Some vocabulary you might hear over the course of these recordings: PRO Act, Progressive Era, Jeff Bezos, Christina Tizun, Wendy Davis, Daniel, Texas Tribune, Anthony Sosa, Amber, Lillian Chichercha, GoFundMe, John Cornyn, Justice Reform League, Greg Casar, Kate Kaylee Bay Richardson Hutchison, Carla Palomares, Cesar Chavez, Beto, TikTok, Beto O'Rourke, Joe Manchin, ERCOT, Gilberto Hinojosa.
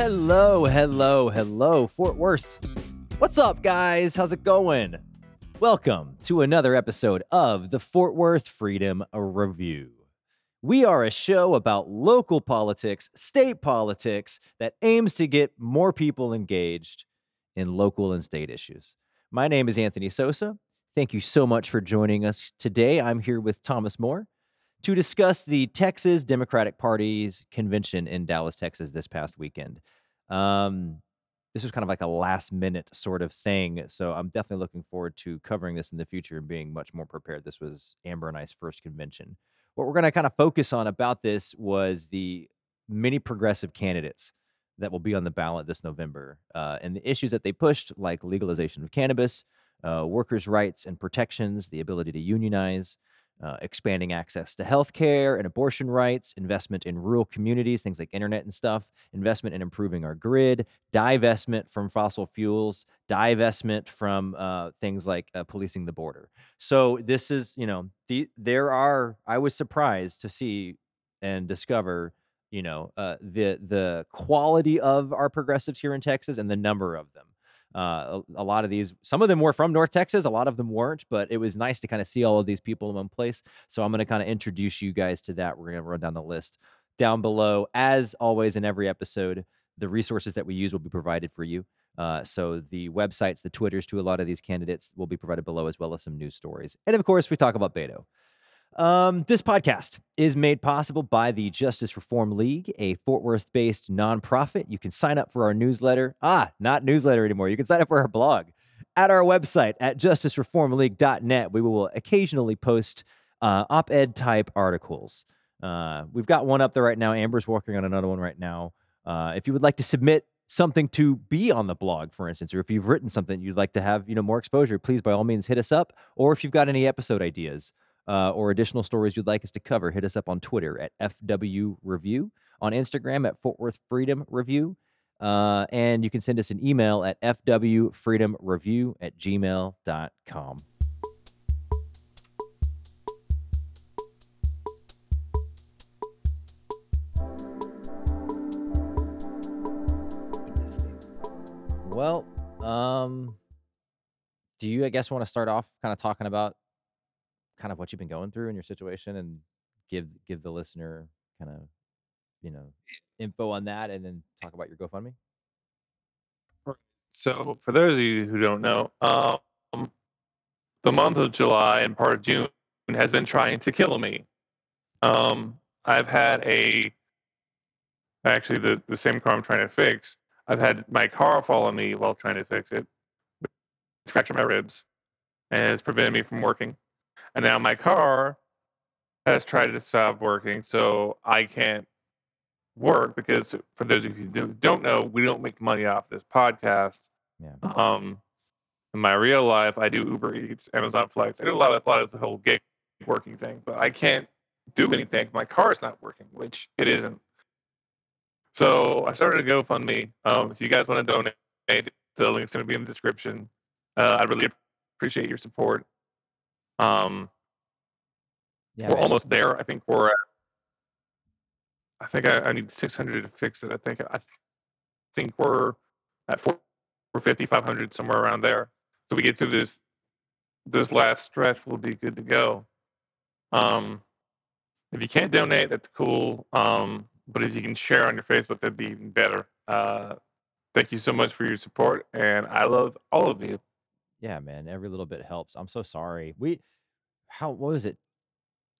Hello, Fort Worth. What's up, guys? How's it going? Welcome to another episode of the Fort Worth Freedom Review. We are a show about local politics, state politics, that aims to get more people engaged in local and state issues. My name is Anthony Sosa. Thank you so much for joining us today. I'm here with Thomas Moore to discuss the Texas Democratic Party's convention in Dallas, Texas this past weekend. This was kind of like a last-minute sort of thing, so I'm definitely looking forward to covering this in the future and being much more prepared. This was Amber and I's first convention. What we're going to kind of focus on about this was the many progressive candidates that will be on the ballot this November and the issues that they pushed, like legalization of cannabis, workers' rights and protections, the ability to unionize, expanding access to health care and abortion rights, investment in rural communities, things like internet and stuff, investment in improving our grid, divestment from fossil fuels, divestment from things like policing the border. So this is, you know, I was surprised to see and discover, you know, the quality of our progressives here in Texas and the number of them. A lot of these, some of them were from North Texas, a lot of them weren't, but it was nice to kind of see all of these people in one place. So I'm going to kind of introduce you guys to that. We're going to run down the list down below. As always, in every episode, the resources that we use will be provided for you. So the websites, the Twitters to a lot of these candidates will be provided below, as well as some news stories. And of course, we talk about Beto. This podcast is made possible by the Justice Reform League, a Fort Worth-based nonprofit. You can sign up for our newsletter. Not newsletter anymore. You can sign up for our blog at our website at justicereformleague.net. We will occasionally post op-ed type articles. We've got one up there right now. Amber's working on another one right now. If you would like to submit something to be on the blog, for instance, or if you've written something you'd like to have, you know, more exposure, please by all means hit us up. Or if you've got any episode ideas, or additional stories you'd like us to cover, hit us up on Twitter at FW Review, on Instagram at Fort Worth Freedom Review, and you can send us an email at fwfreedomreview@gmail.com. Well, do you, I guess, want to start off kind of talking about kind of what you've been going through in your situation, and give the listener kind of, you know, info on that, and then talk about your GoFundMe? So for those of you who don't know, the month of July and part of June has been trying to kill me. I've had the same car I'm trying to fix. I've had my car fall on me while trying to fix it, fractured my ribs, and it's prevented me from working. And now my car has tried to stop working, so I can't work because, for those of you who don't know, we don't make money off this podcast. Yeah. In my real life, I do Uber Eats, Amazon Flex. I do a lot of the whole gig working thing, but I can't do anything. My car is not working, which it isn't. So I started a GoFundMe. If you guys want to donate, the link's going to be in the description. I really appreciate your support. We're almost there. I think we're at, I need 600 to fix it. I think we're at 450, 500, somewhere around there. So we get through this last stretch, we'll be good to go. If you can't donate, that's cool. But if you can share on your Facebook, that'd be even better. Thank you so much for your support, and I love all of you. Yeah, man, every little bit helps. I'm so sorry. What was it?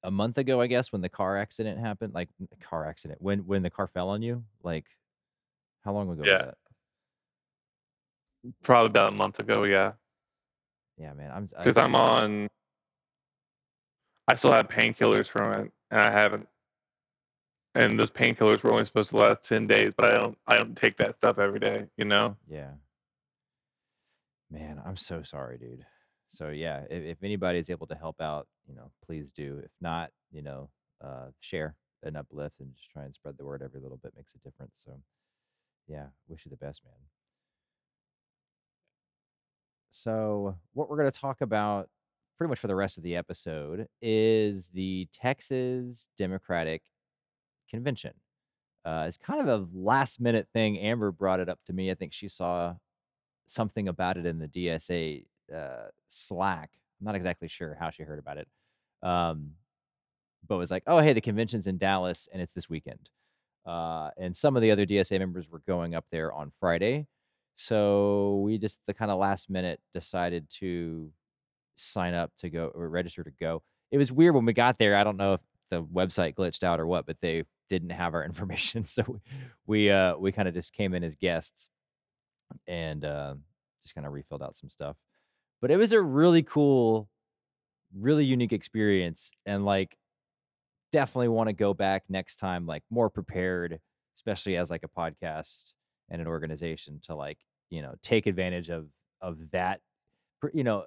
A month ago, I guess, when the car accident happened, when the car fell on you, like, how long ago was that? Probably about a month ago. Yeah. Yeah, man. I still have painkillers from it, and I haven't. And those painkillers were only supposed to last 10 days, but I don't take that stuff every day, you know? Yeah. Man, I'm so sorry, dude. So yeah, if anybody's able to help out, you know, please do. If not, you know, share and uplift and just try and spread the word. Every little bit makes a difference. So yeah, wish you the best, man. So what we're going to talk about pretty much for the rest of the episode is the Texas Democratic Convention. It's kind of a last minute thing. Amber brought it up to me. I think she saw something about it in the DSA Slack. I'm not exactly sure how she heard about it. But was like, oh, hey, the convention's in Dallas and it's this weekend. And some of the other DSA members were going up there on Friday. So we just the kind of last minute decided to sign up to go or register to go. It was weird when we got there. I don't know if the website glitched out or what, but they didn't have our information. So we kind of just came in as guests and just kind of refilled out some stuff. But it was a really cool, really unique experience. And like, definitely want to go back next time, like more prepared, especially as like a podcast and an organization to like, you know, take advantage of that, you know,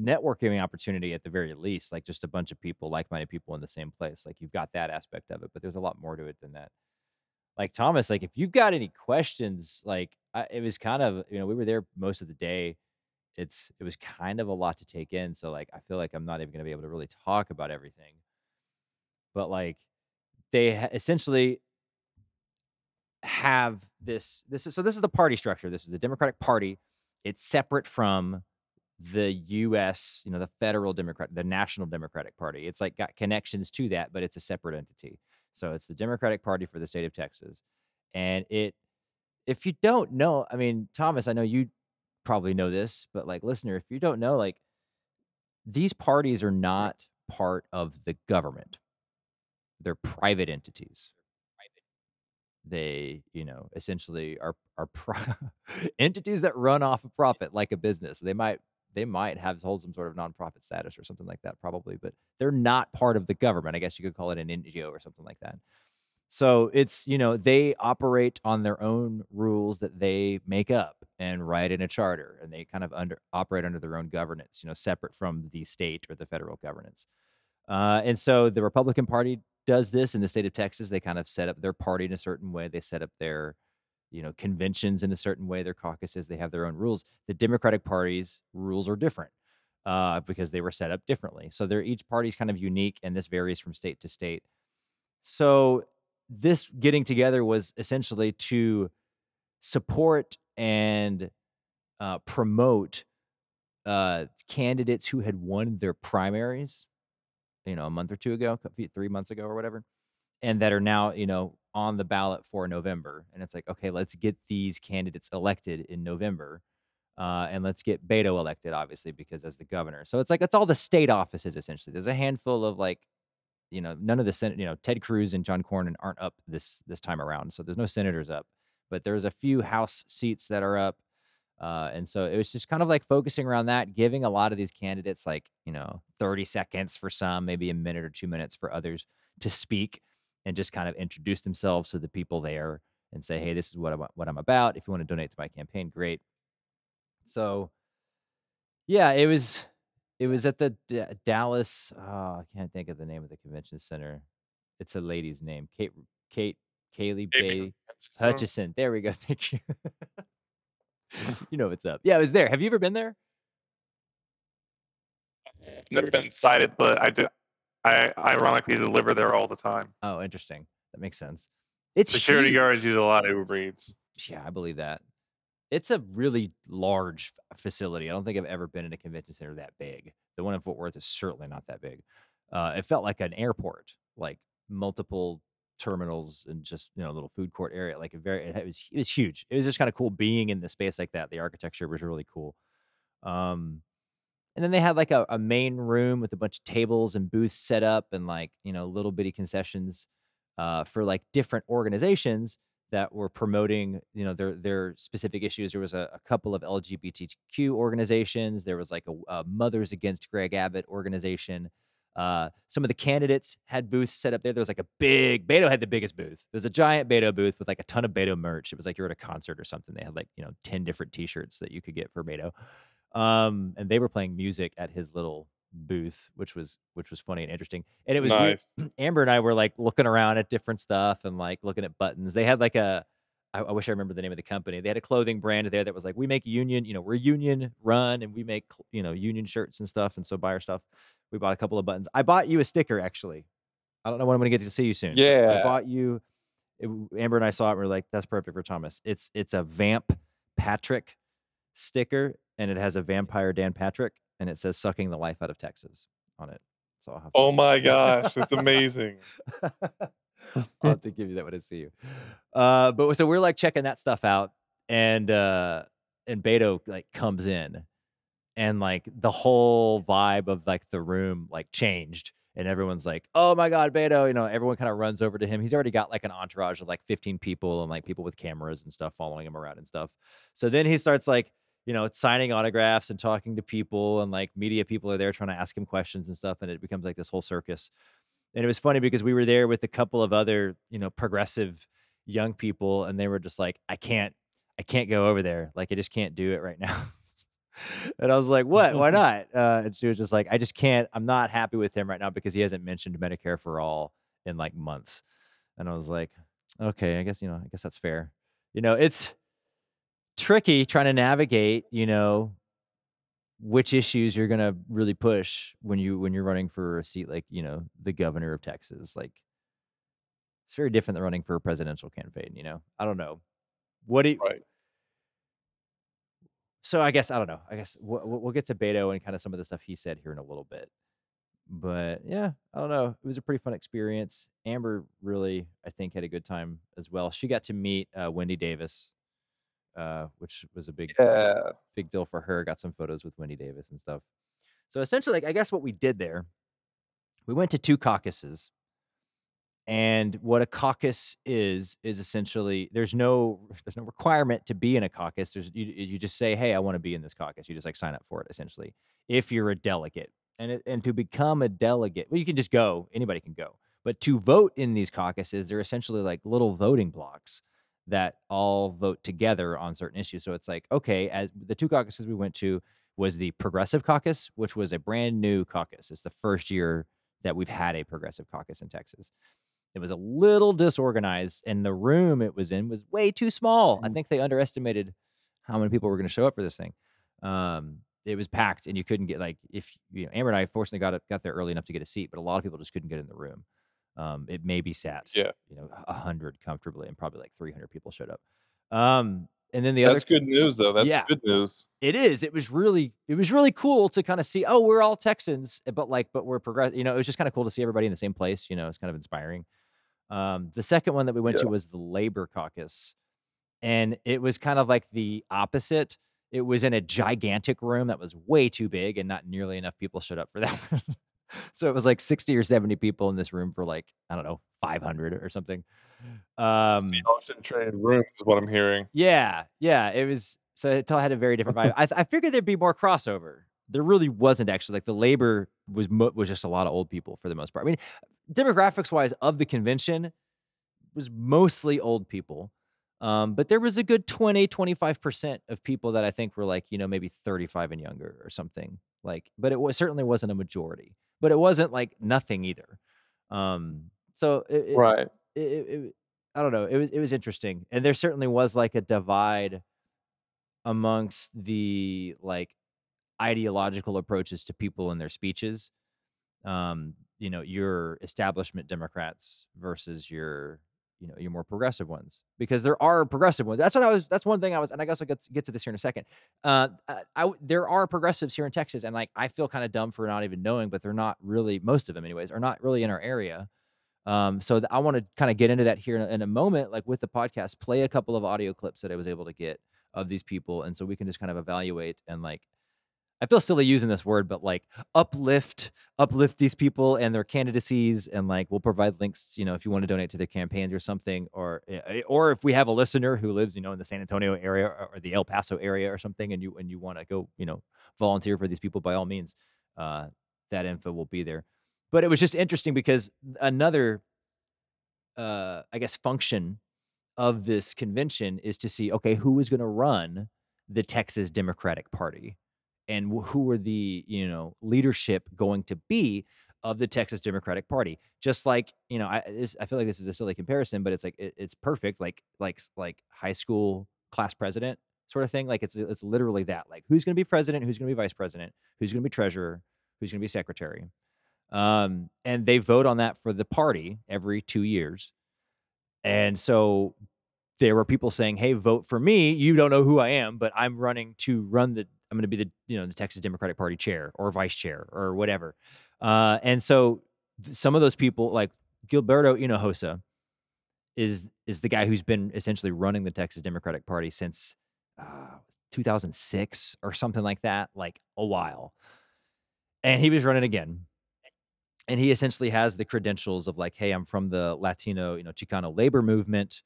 networking opportunity at the very least, like just a bunch of people, like-minded people in the same place. Like you've got that aspect of it, but there's a lot more to it than that. Like Thomas, like if you've got any questions, like it was kind of, you know, we were there most of the day. It was kind of a lot to take in. So like, I feel like I'm not even going to be able to really talk about everything. But like they essentially have this is, so this is the party structure. This is the Democratic Party. It's separate from the U.S., you know, the federal Democrat, the National Democratic Party. It's like got connections to that, but it's a separate entity. So it's the Democratic Party for the state of Texas. And if you don't know, I mean, Thomas, I know you probably know this, but like listener, if you don't know, like these parties are not part of the government. They're private entities. They, you know, essentially are entities that run off a profit like a business. They might hold some sort of nonprofit status or something like that, probably, but they're not part of the government. I guess you could call it an NGO or something like that. So it's, you know, they operate on their own rules that they make up and write in a charter, and they kind of operate under their own governance, you know, separate from the state or the federal governance. And so the Republican Party does this in the state of Texas. They kind of set up their party in a certain way. They set up their, you know, conventions in a certain way, their caucuses. They have their own rules. The Democratic Party's rules are different because they were set up differently. So they're each party's kind of unique, and this varies from state to state. So this getting together was essentially to support and promote candidates who had won their primaries, you know, a month or two ago, 3 months ago or whatever, and that are now, you know, on the ballot for November. And it's like, okay, let's get these candidates elected in November. And let's get Beto elected, obviously, because as the governor. So it's like, it's all the state offices, essentially. There's a handful of like, you know, none of the Senate, you know, Ted Cruz and John Cornyn aren't up this time around. So there's no senators up, but there's a few House seats that are up. And so it was just kind of like focusing around that, giving a lot of these candidates like, you know, 30 seconds for some, maybe a minute or 2 minutes for others to speak and just kind of introduce themselves to the people there and say, hey, this is what I'm about. If you want to donate to my campaign, great. So, yeah, it was at the Dallas. I can't think of the name of the convention center. It's a lady's name. Kate Kaylee Bay Richardson Hutchison. There we go. Thank you. You know what's up. Yeah, I was there. Have you ever been there? Never been cited, but I do. I ironically deliver there all the time. Oh, interesting. That makes sense. It's security guards use a lot of Uber Eats. Yeah, I believe that. It's a really large facility. I don't think I've ever been in a convention center that big. The one in Fort Worth is certainly not that big. It felt like an airport, like multiple terminals and just, you know, a little food court area, like it was huge. It was just kind of cool being in the space like that. The architecture was really cool. And then they had like a main room with a bunch of tables and booths set up and like, you know, little bitty concessions for like different organizations that were promoting, you know, their specific issues. There was a couple of LGBTQ organizations. There was like a Mothers Against Greg Abbott organization. Some of the candidates had booths set up there. There was like a big, Beto had the biggest booth. There's a giant Beto booth with like a ton of Beto merch. It was like you were at a concert or something. They had like, you know, 10 different t-shirts that you could get for Beto. And they were playing music at his little booth, which was funny and interesting. And it was nice. Amber and I were like looking around at different stuff and like looking at buttons. They had like I wish I remember the name of the company. They had a clothing brand there that was like, we make union, you know, we're union run and we make, you know, union shirts and stuff. And so buy our stuff. We bought a couple of buttons. I bought you a sticker, actually. I don't know when I'm going to get to see you soon. Yeah. I bought you. Amber and I saw it and we're like, that's perfect for Thomas. It's a Vamp Patrick sticker, and it has a vampire Dan Patrick, and it says sucking the life out of Texas on it. So I'll have to gosh, it's amazing. I'll have to give you that when I see you. But so we're like checking that stuff out, and Beto like comes in, and like the whole vibe of like the room like changed. And everyone's like, oh my God, Beto, you know, everyone kind of runs over to him. He's already got like an entourage of like 15 people and like people with cameras and stuff following him around and stuff. So then he starts like, you know, signing autographs and talking to people, and like media people are there trying to ask him questions and stuff. And it becomes like this whole circus. And it was funny because we were there with a couple of other, you know, progressive young people, and they were just like, I can't go over there. Like, I just can't do it right now. And I was like, what? Why not? And she was just like, I just can't. I'm not happy with him right now because he hasn't mentioned Medicare for All in like months. And I was like, okay, I guess that's fair. You know, it's tricky trying to navigate, you know, which issues you're going to really push when you're running for a seat like, you know, the governor of Texas. Like, it's very different than running for a presidential campaign, you know? I don't know. What do you... Right. So I guess, I don't know. I guess we'll get to Beto and kind of some of the stuff he said here in a little bit. But yeah, I don't know. It was a pretty fun experience. Amber really, I think, had a good time as well. She got to meet Wendy Davis, which was a big deal for her. Got some photos with Wendy Davis and stuff. So essentially, like, I guess what we did there, we went to two caucuses. And what a caucus is essentially, there's no requirement to be in a caucus. You just say, hey, I want to be in this caucus. You just like sign up for it, essentially, if you're a delegate. And to become a delegate, well, you can just go. Anybody can go. But to vote in these caucuses, they're essentially like little voting blocks that all vote together on certain issues. So it's like, okay, as the two caucuses we went to was the Progressive Caucus, which was a brand new caucus. It's the first year that we've had a Progressive Caucus in Texas. It was a little disorganized, and the room it was in was way too small. I think they underestimated how many people were going to show up for this thing. It was packed, and you couldn't get, like, if you know, Amber and I fortunately got there early enough to get a seat, but a lot of people just couldn't get in the room. It maybe sat, 100 comfortably, and probably like 300 people showed up. And then that's good news, though. That's good news. It is. It was really cool to kind of see, oh, we're all Texans, but we're progressive. You know, it was just kind of cool to see everybody in the same place. You know, it's kind of inspiring. The second one that we went to was the Labor Caucus, and it was kind of like the opposite. It was in a gigantic room that was way too big, and not nearly enough people showed up for that one. So it was like 60 or 70 people in this room for like, I don't know, 500 or something. The ocean trade rooms is what I'm hearing. Yeah. It was, so it had a very different vibe. I figured there'd be more crossover. There really wasn't, actually. Like, the Labor was just a lot of old people for the most part. I mean, demographics wise of the convention was mostly old people. But there was a good 20-25% of people that I think were like, you know, maybe 35 and younger or something, like, but it was certainly wasn't a majority, but it wasn't like nothing either. I don't know. It was interesting. And there certainly was like a divide amongst the like ideological approaches to people in their speeches. You know, your establishment Democrats versus your, you know, your more progressive ones, because there are progressive ones. That's one thing I was, and I guess I'll get to this here in a second. There are progressives here in Texas, and like, I feel kind of dumb for not even knowing, but they're not really, most of them anyways, are not really in our area. So I want to kind of get into that here in a moment, like with the podcast, play a couple of audio clips that I was able to get of these people. And so we can just kind of evaluate and like, I feel silly using this word, but like uplift these people and their candidacies, and like we'll provide links, you know, if you want to donate to their campaigns or something, or if we have a listener who lives, you know, in the San Antonio area or the El Paso area or something, and you want to go, you know, volunteer for these people, by all means, that info will be there. But it was just interesting because another, I guess, function of this convention is to see, okay, who is going to run the Texas Democratic Party? And who are the, you know, leadership going to be of the Texas Democratic Party? Just like, you know, I feel like this is a silly comparison, but it's like it's perfect, like high school class president sort of thing. Like it's literally that. Like, who's going to be president? Who's going to be vice president? Who's going to be treasurer? Who's going to be secretary? And they vote on that for the party every 2 years. And so there were people saying, hey, vote for me. You don't know who I am, but I'm running to run the, I'm going to be the, you know, the Texas Democratic Party chair or vice chair or whatever. And so some of those people, like Gilberto Hinojosa, is the guy who's been essentially running the Texas Democratic Party since 2006 or something like that, like a while. And he was running again. And he essentially has the credentials of like, hey, I'm from the Latino, Chicano labor movement,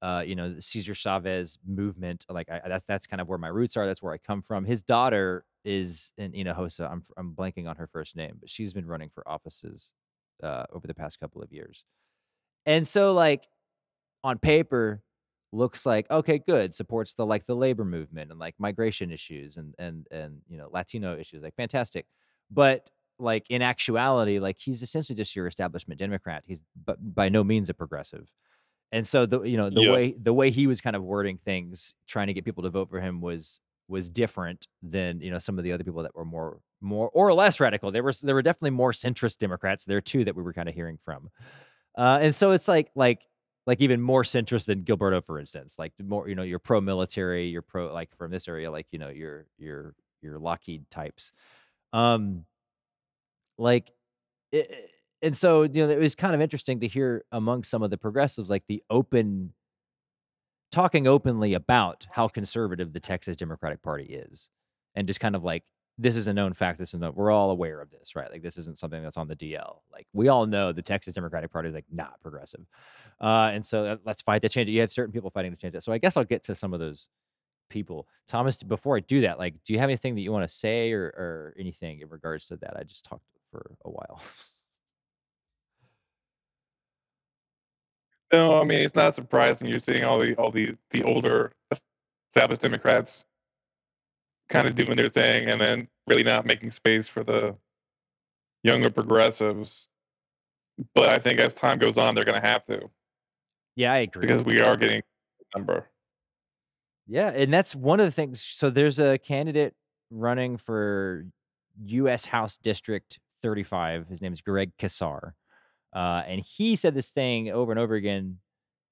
the Cesar Chavez movement. Like that's kind of where my roots are. That's where I come from. His daughter is in Hinojosa. I'm blanking on her first name, but she's been running for offices over the past couple of years. And so like on paper, looks like, okay, good, supports the labor movement and like migration issues and Latino issues, like fantastic. But like in actuality, like he's essentially just your establishment Democrat. He's by no means a progressive. And so the way he was kind of wording things, trying to get people to vote for him was different than, some of the other people that were more or less radical. There were definitely more centrist Democrats there too that we were kind of hearing from. And so it's like even more centrist than Gilberto, for instance, like more, you're pro-military, you're pro, like from this area, like, your Lockheed types. And so, it was kind of interesting to hear among some of the progressives, like talking openly about how conservative the Texas Democratic Party is. And just kind of like, this is a known fact. We're all aware of this, right? Like this isn't something that's on the DL. Like we all know the Texas Democratic Party is like not progressive. And so let's fight to change it. You have certain people fighting to change it. So I guess I'll get to some of those people. Thomas, before I do that, like, do you have anything that you want to say or anything in regards to that? I just talked for a while. No, I mean, it's not surprising you're seeing all the older established Democrats kind of doing their thing and then really not making space for the younger progressives. But I think as time goes on, they're going to have to. Yeah, I agree. Because we are getting a number. Yeah, and that's one of the things. So there's a candidate running for U.S. House District 35. His name is Greg Casar. And he said this thing over and over again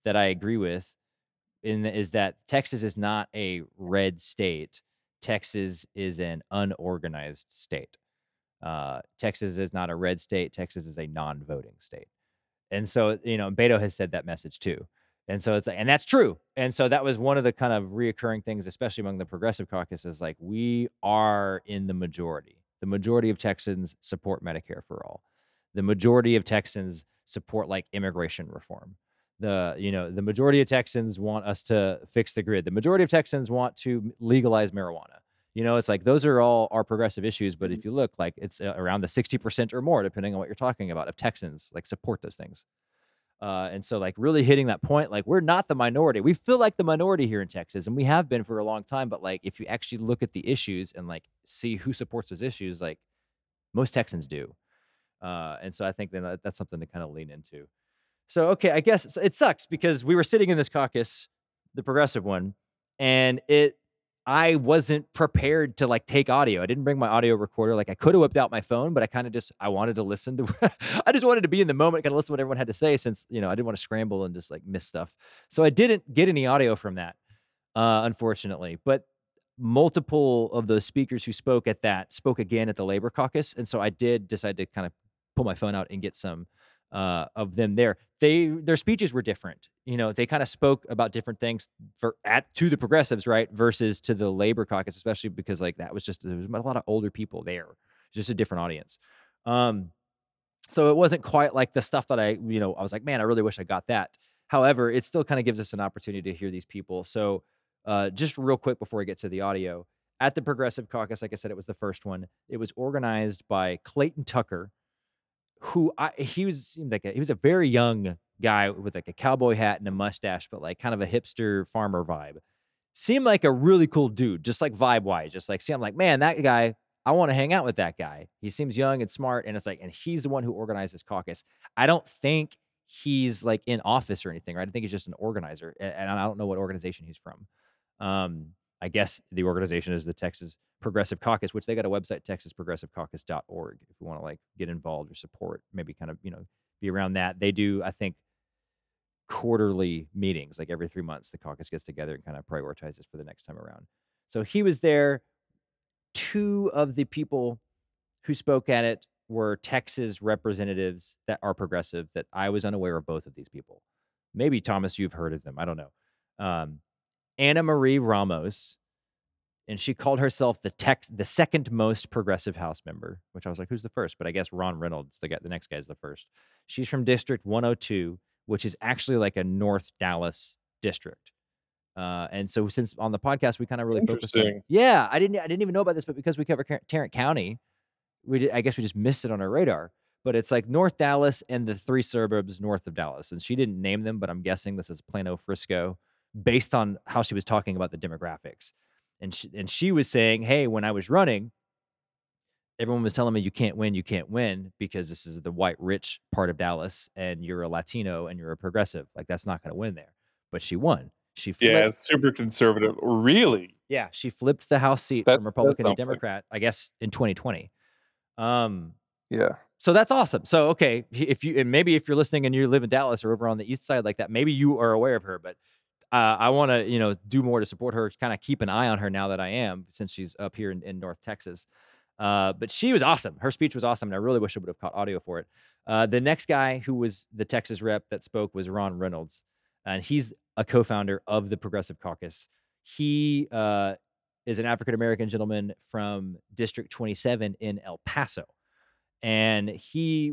that I agree with, is that Texas is not a red state. Texas is an unorganized state. Texas is not a red state. Texas is a non-voting state. And so, Beto has said that message too. And so it's like, and that's true. And so that was one of the kind of reoccurring things, especially among the progressive caucus, is like, we are in the majority. The majority of Texans support Medicare for all. The majority of Texans support like immigration reform. The majority of Texans want us to fix the grid. The majority of Texans want to legalize marijuana. It's like those are all our progressive issues. But if you look, like it's around the 60% or more, depending on what you're talking about, of Texans like support those things. And so like really hitting that point, like we're not the minority. We feel like the minority here in Texas, and we have been for a long time. But like if you actually look at the issues and like see who supports those issues, like most Texans do. And so I think that's something to kind of lean into. So, okay, I guess it sucks because we were sitting in this caucus, the progressive one, and I wasn't prepared to like take audio. I didn't bring my audio recorder. Like I could have whipped out my phone, but I wanted to listen to, I just wanted to be in the moment, kind of listen to what everyone had to say since, I didn't want to scramble and just like miss stuff. So I didn't get any audio from that, unfortunately, but multiple of those speakers who spoke at that spoke again at the labor caucus. And so I did decide to kind of pull my phone out and get some of them there. Their speeches were different. They kind of spoke about different things to the progressives, right? Versus to the labor caucus, especially because like that was just, there was a lot of older people there, just a different audience. So it wasn't quite like the stuff that I was like, man, I really wish I got that. However, it still kind of gives us an opportunity to hear these people. So just real quick before I get to the audio, at the Progressive Caucus, like I said, it was the first one. It was organized by Clayton Tucker, who he was a very young guy with like a cowboy hat and a mustache, but like kind of a hipster farmer vibe. Seemed like a really cool dude, just like vibe wise, just like see, I'm like, man, that guy, I want to hang out with that guy. He seems young and smart, and it's like, and he's the one who organized this caucus. I don't think he's like in office or anything, right? I think he's just an organizer, and I don't know what organization he's from. I guess the organization is the Texas Progressive Caucus, which they got a website, texasprogressivecaucus.org, if you want to like get involved or support, maybe kind of, be around that. They do, I think, quarterly meetings. Like every 3 months, the caucus gets together and kind of prioritizes for the next time around. So he was there. Two of the people who spoke at it were Texas representatives that are progressive, that I was unaware of both of these people. Maybe, Thomas, you've heard of them. I don't know. Anna Marie Ramos, and she called herself the second most progressive House member, which I was like, who's the first? But I guess Ron Reynolds, the next guy, is the first. She's from District 102, which is actually like a North Dallas district. And so since on the podcast, we kind of really focused on... Yeah, I didn't even know about this, but because we cover Tarrant County, I guess we just missed it on our radar. But it's like North Dallas and the three suburbs north of Dallas. And she didn't name them, but I'm guessing this is Plano, Frisco, based on how she was talking about the demographics. And she was saying, hey, when I was running, everyone was telling me you can't win, because this is the white rich part of Dallas, and you're a Latino and you're a progressive. Like, that's not going to win there. But she won. She flipped. Yeah, it's super conservative. Really? Yeah, she flipped the House seat from Republican to Democrat, I guess, in 2020. Yeah. So that's awesome. So, okay, if you're listening and you live in Dallas or over on the east side like that, maybe you are aware of her, but I want to, do more to support her, kind of keep an eye on her now that I am, since she's up here in North Texas. But she was awesome. Her speech was awesome, and I really wish I would have caught audio for it. The next guy who was the Texas rep that spoke was Ron Reynolds, and he's a co-founder of the Progressive Caucus. He is an African-American gentleman from District 27 in El Paso, and he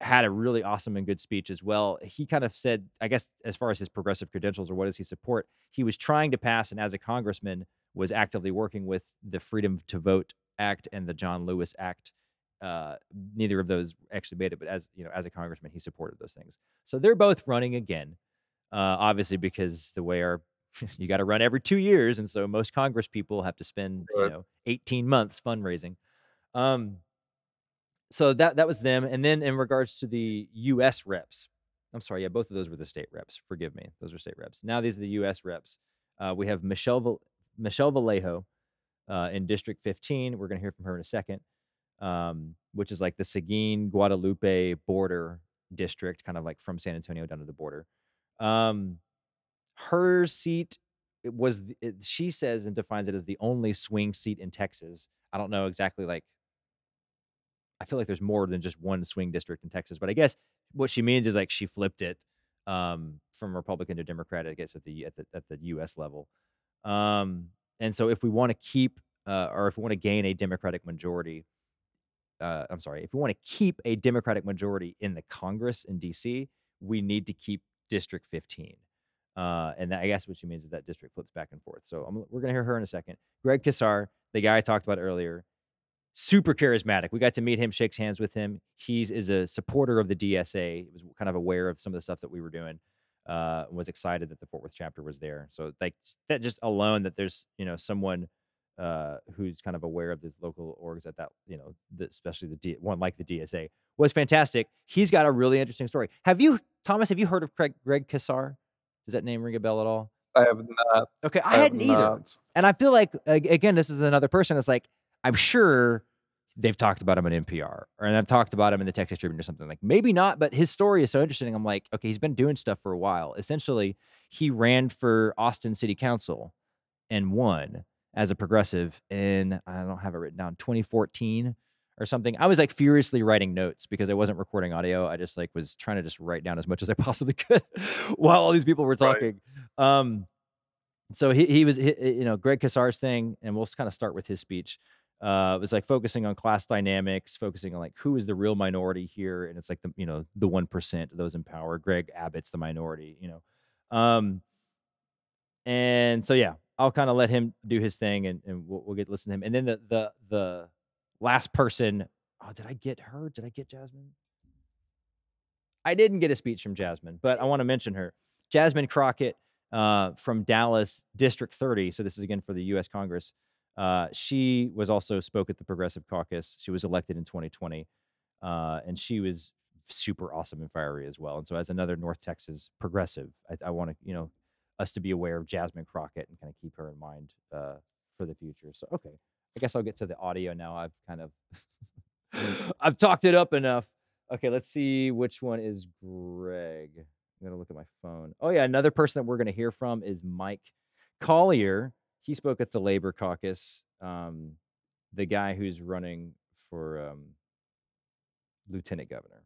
had a really awesome and good speech as well. He kind of said, I guess, as far as his progressive credentials or what does he support, he was trying to pass, and as a congressman was actively working with the Freedom to Vote Act and the John Lewis Act. Neither of those actually made it, but as a congressman, he supported those things. So they're both running again, obviously, because the way you got to run every 2 years. And so most Congress people have to spend, 18 months fundraising. So that was them. And then in regards to the U.S. reps, I'm sorry. Yeah, both of those were the state reps. Forgive me. Those are state reps. Now these are the U.S. reps. We have Michelle Vallejo in District 15. We're going to hear from her in a second, which is like the Seguin-Guadalupe border district, kind of like from San Antonio down to the border. Her seat she says and defines it as the only swing seat in Texas. I don't know exactly, like, I feel like there's more than just one swing district in Texas, but I guess what she means is like she flipped it from Republican to Democrat, I guess, at the U.S. level. And so if we want to gain a Democratic majority, if we want to keep a Democratic majority in the Congress in D.C., we need to keep District 15. And that, I guess, what she means is that district flips back and forth. So we're going to hear her in a second. Greg Casar, the guy I talked about earlier, super charismatic. We got to meet him, shakes hands with him. He is a supporter of the DSA. He was kind of aware of some of the stuff that we were doing, was excited that the Fort Worth chapter was there. So like that just alone, that there's, someone who's kind of aware of these local orgs at that, especially one like the DSA, was fantastic. He's got a really interesting story. Have you, Thomas, heard of Greg Casar? Does that name ring a bell at all? I have not. Okay, I hadn't either. And I feel like, again, this is another person. It's like, I'm sure they've talked about him on NPR, and I've talked about him in the Texas Tribune or something, like maybe not, but his story is so interesting. I'm like, okay, he's been doing stuff for a while. Essentially, he ran for Austin City Council and won as a progressive in, I don't have it written down, 2014 or something. I was like furiously writing notes because I wasn't recording audio. I just like was trying to just write down as much as I possibly could while all these people were talking. Right. So he was Greg Casar's thing, and we'll kind of start with his speech. It was like focusing on class dynamics, focusing on like who is the real minority here, and it's like the 1%, those in power. Greg Abbott's the minority, and so yeah, I'll kind of let him do his thing, and we'll get to listen to him. And then the last person, oh, did I get her? Did I get Jasmine? I didn't get a speech from Jasmine, but I want to mention her, Jasmine Crockett, from Dallas, District 30. So this is again for the U.S. Congress. She was also spoke at the Progressive Caucus. She was elected in 2020, and she was super awesome and fiery as well. And so as another North Texas progressive, I want to, us to be aware of Jasmine Crockett and kind of keep her in mind for the future. So, okay, I guess I'll get to the audio now. I've kind of, I've talked it up enough. Okay, let's see which one is Greg. I'm going to look at my phone. Oh, yeah. Another person that we're going to hear from is Mike Collier. He spoke at the Labor Caucus, the guy who's running for lieutenant governor.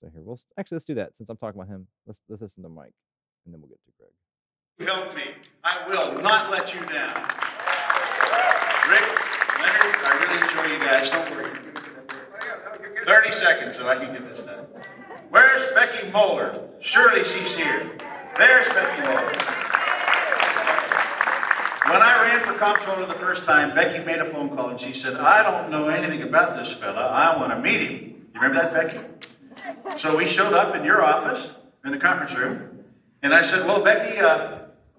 So here, we'll actually, let's do that since I'm talking about him. Let's listen to Mike, and then we'll get to Greg. Help me. I will not let you down. Rick, Leonard, I really enjoy you guys. Don't worry. 30 seconds so I can get this done. Where's Becky Moeller? Surely she's here. There's Becky Moeller. When I ran for comptroller the first time, Becky made a phone call and she said, I don't know anything about this fella. I want to meet him. You remember that, Becky? So we showed up in your office, in the conference room, and I said, well, Becky,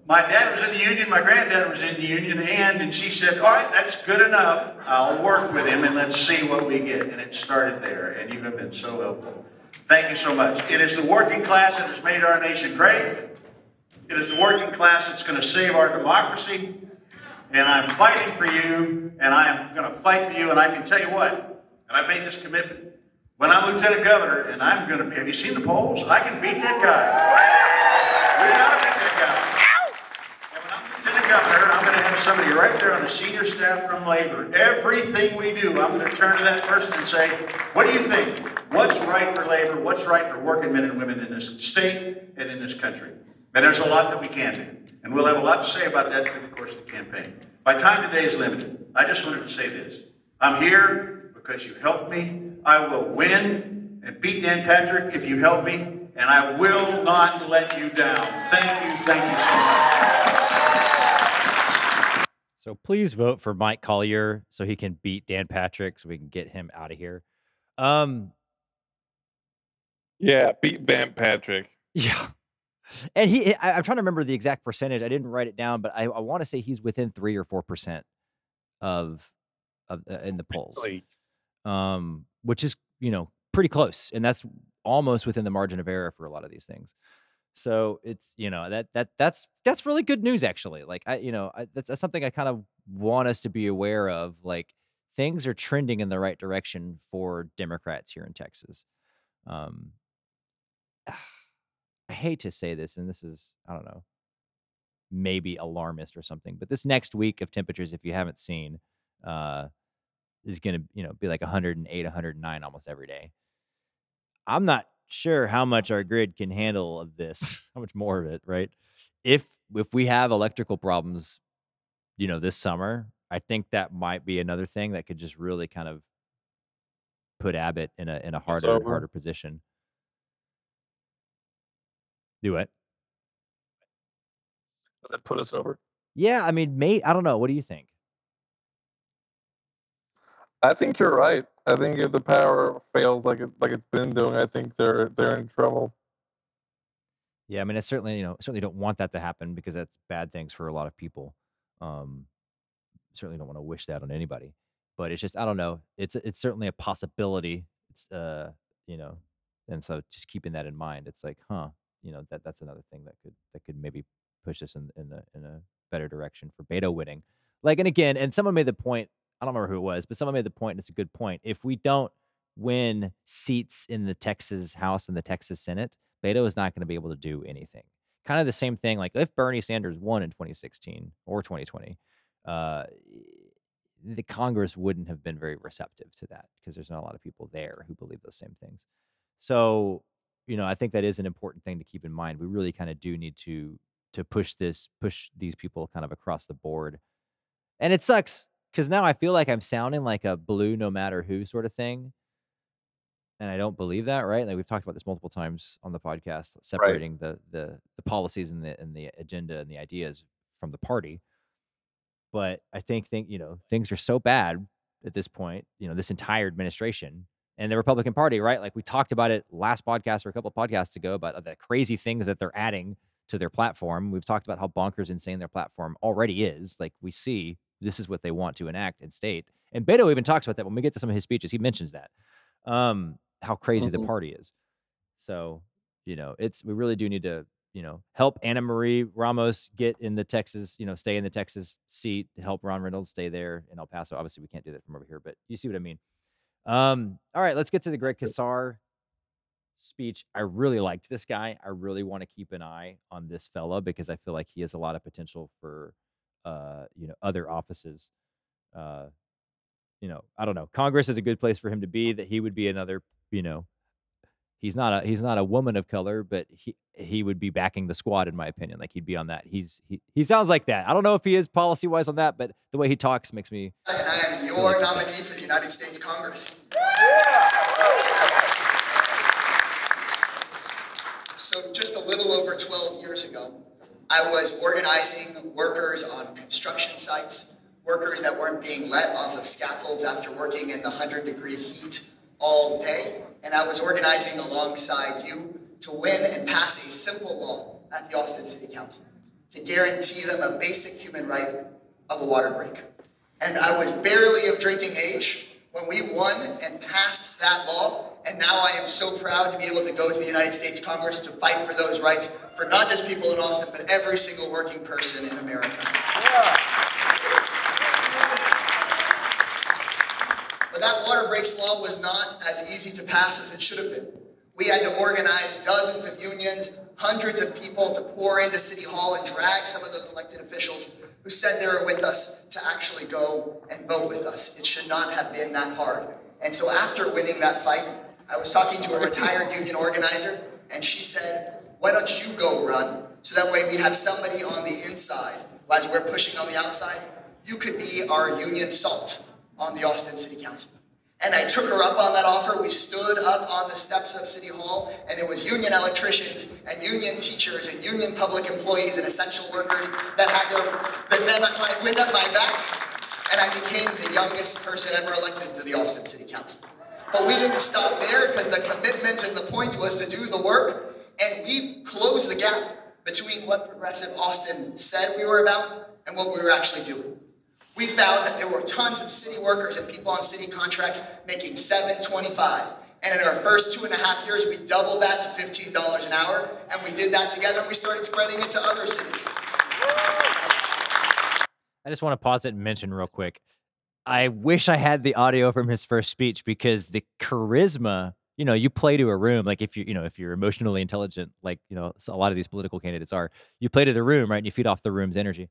my dad was in the union, my granddad was in the union, and she said, all right, that's good enough. I'll work with him and let's see what we get. And it started there, and you have been so helpful. Thank you so much. It is the working class that has made our nation great. It is the working class that's going to save our democracy. And I'm fighting for you, and I am going to fight for you. And I can tell you what, and I made this commitment. When I'm lieutenant governor, and I'm going to be, have you seen the polls? I can beat that guy. We gotta beat that guy. And when I'm lieutenant governor, I'm going to have somebody right there on the senior staff from labor. Everything we do, I'm going to turn to that person and say, what do you think? What's right for labor? What's right for working men and women in this state and in this country? And there's a lot that we can do. And we'll have a lot to say about that through the course of the campaign. My time today is limited. I just wanted to say this. I'm here because you helped me. I will win and beat Dan Patrick if you help me. And I will not let you down. Thank you so much. So please vote for Mike Collier so he can beat Dan Patrick so we can get him out of here. Yeah, beat Dan Patrick. Yeah. And I'm trying to remember the exact percentage. I didn't write it down, but I want to say he's within 3 or 4% of in the polls. Really? Which is, pretty close. And that's almost within the margin of error for a lot of these things. So it's, that's really good news, actually. Like, that's something I kind of want us to be aware of. Like, things are trending in the right direction for Democrats here in Texas. I hate to say this, and this is, I don't know, maybe alarmist or something, but this next week of temperatures, if you haven't seen, is going to, be like 108, 109 almost every day. I'm not sure how much our grid can handle of this, how much more of it, right? If we have electrical problems, this summer, I think that might be another thing that could just really kind of put Abbott in a harder position. Do it. Does that put us over? Yeah, I mean, mate, I don't know. What do you think? I think you're right. I think if the power fails like it's been doing, I think they're in trouble. Yeah, I mean, I certainly certainly don't want that to happen because that's bad things for a lot of people. Certainly don't want to wish that on anybody. But it's just, I don't know. It's certainly a possibility. It's and so just keeping that in mind, it's like, huh. That's another thing that could maybe push us in a better direction for Beto winning. Like, and again, and someone made the point, I don't remember who it was, but someone made the point, and it's a good point. If we don't win seats in the Texas House and the Texas Senate, Beto is not going to be able to do anything. Kind of the same thing, like if Bernie Sanders won in 2016 or 2020, the Congress wouldn't have been very receptive to that because there's not a lot of people there who believe those same things. So, I think that is an important thing to keep in mind. We really kind of do need to push these people kind of across the board. And it sucks because now I feel like I'm sounding like a blue no matter who sort of thing. And I don't believe that, right? Like, we've talked about this multiple times on the podcast, separating right. the policies and the agenda and the ideas from the party. But I think things are so bad at this point, this entire administration. And the Republican Party, right? Like, we talked about it last podcast or a couple of podcasts ago about the crazy things that they're adding to their platform. We've talked about how bonkers insane their platform already is. Like, we see this is what they want to enact and state. And Beto even talks about that when we get to some of his speeches. He mentions that, how crazy the party is. So, we really do need to, help Anna Marie Ramos get in the Texas, stay in the Texas seat, help Ron Reynolds stay there in El Paso. Obviously, we can't do that from over here, but you see what I mean. All right, let's get to the Greg Casar speech. I really liked this guy. I really want to keep an eye on this fella because I feel like he has a lot of potential for, other offices. I don't know. Congress is a good place for him to be. That he would be another, he's not a woman of color, but he would be backing the squad, in my opinion. Like, he'd be on that. He sounds like that. I don't know if he is policy wise on that, but the way he talks makes me. And I am your nominee for the United States Congress. So just a little over 12 years ago, I was organizing workers on construction sites, workers that weren't being let off of scaffolds after working in the 100-degree heat all day. And I was organizing alongside you to win and pass a simple law at the Austin City Council to guarantee them a basic human right of a water break. And I was barely of drinking age when we won and passed that law. And now I am so proud to be able to go to the United States Congress to fight for those rights for not just people in Austin, but every single working person in America. Yeah. But that water breaks law was not as easy to pass as it should have been. We had to organize dozens of unions, hundreds of people to pour into City Hall and drag some of those elected officials who said they were with us to actually go and vote with us. It should not have been that hard. And so after winning that fight, I was talking to a retired union organizer, and she said, why don't you go run? So that way we have somebody on the inside, as we're pushing on the outside. You could be our union salt on the Austin City Council. And I took her up on that offer. We stood up on the steps of City Hall, and it was union electricians and union teachers and union public employees and essential workers that had their wind up my back. And I became the youngest person ever elected to the Austin City Council. But we didn't stop there because the commitment and the point was to do the work, and we closed the gap between what Progressive Austin said we were about and what we were actually doing. We found that there were tons of city workers and people on city contracts making $7.25. And in our first 2.5 years, we doubled that to $15 an hour, and we did that together, and we started spreading it to other cities. I just want to pause it and mention real quick. I wish I had the audio from his first speech because the charisma, you play to a room. Like if you're emotionally intelligent, a lot of these political candidates are, you play to the room, right? And you feed off the room's energy.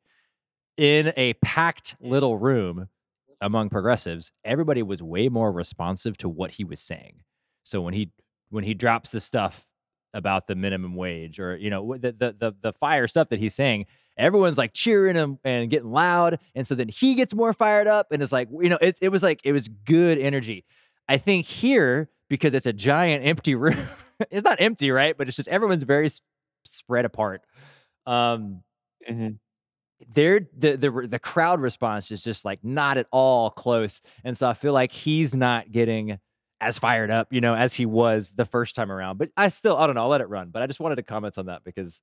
In a packed little room among progressives, everybody was way more responsive to what he was saying. So when he drops the stuff about the minimum wage or, the fire stuff that he's saying, everyone's like cheering him and getting loud. And so then he gets more fired up and it's like, it was good energy. I think here, because it's a giant empty room, it's not empty, right? But it's just, everyone's very spread apart. The crowd response is just like not at all close. And so I feel like he's not getting as fired up, as he was the first time around, but I don't know, I'll let it run. But I just wanted to comment on that because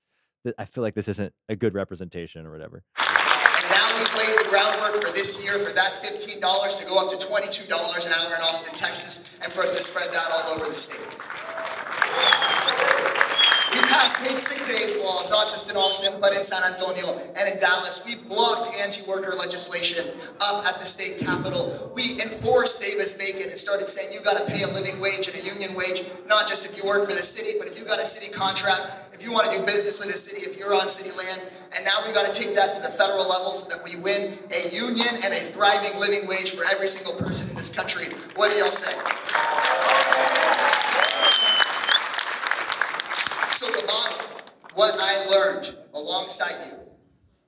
I feel like this isn't a good representation or whatever. And now we've laid the groundwork for this year for that $15 to go up to $22 an hour in Austin, Texas, and for us to spread that all over the state. We passed paid sick days laws, not just in Austin, but in San Antonio and in Dallas. We blocked anti-worker legislation up at the state capitol. We enforced Davis-Bacon and started saying you got to pay a living wage and a union wage, not just if you work for the city, but if you got a city contract, if you want to do business with the city, if you're on city land. And now we've got to take that to the federal level so that we win a union and a thriving living wage for every single person in this country. What do y'all say? So the model, what I learned alongside you,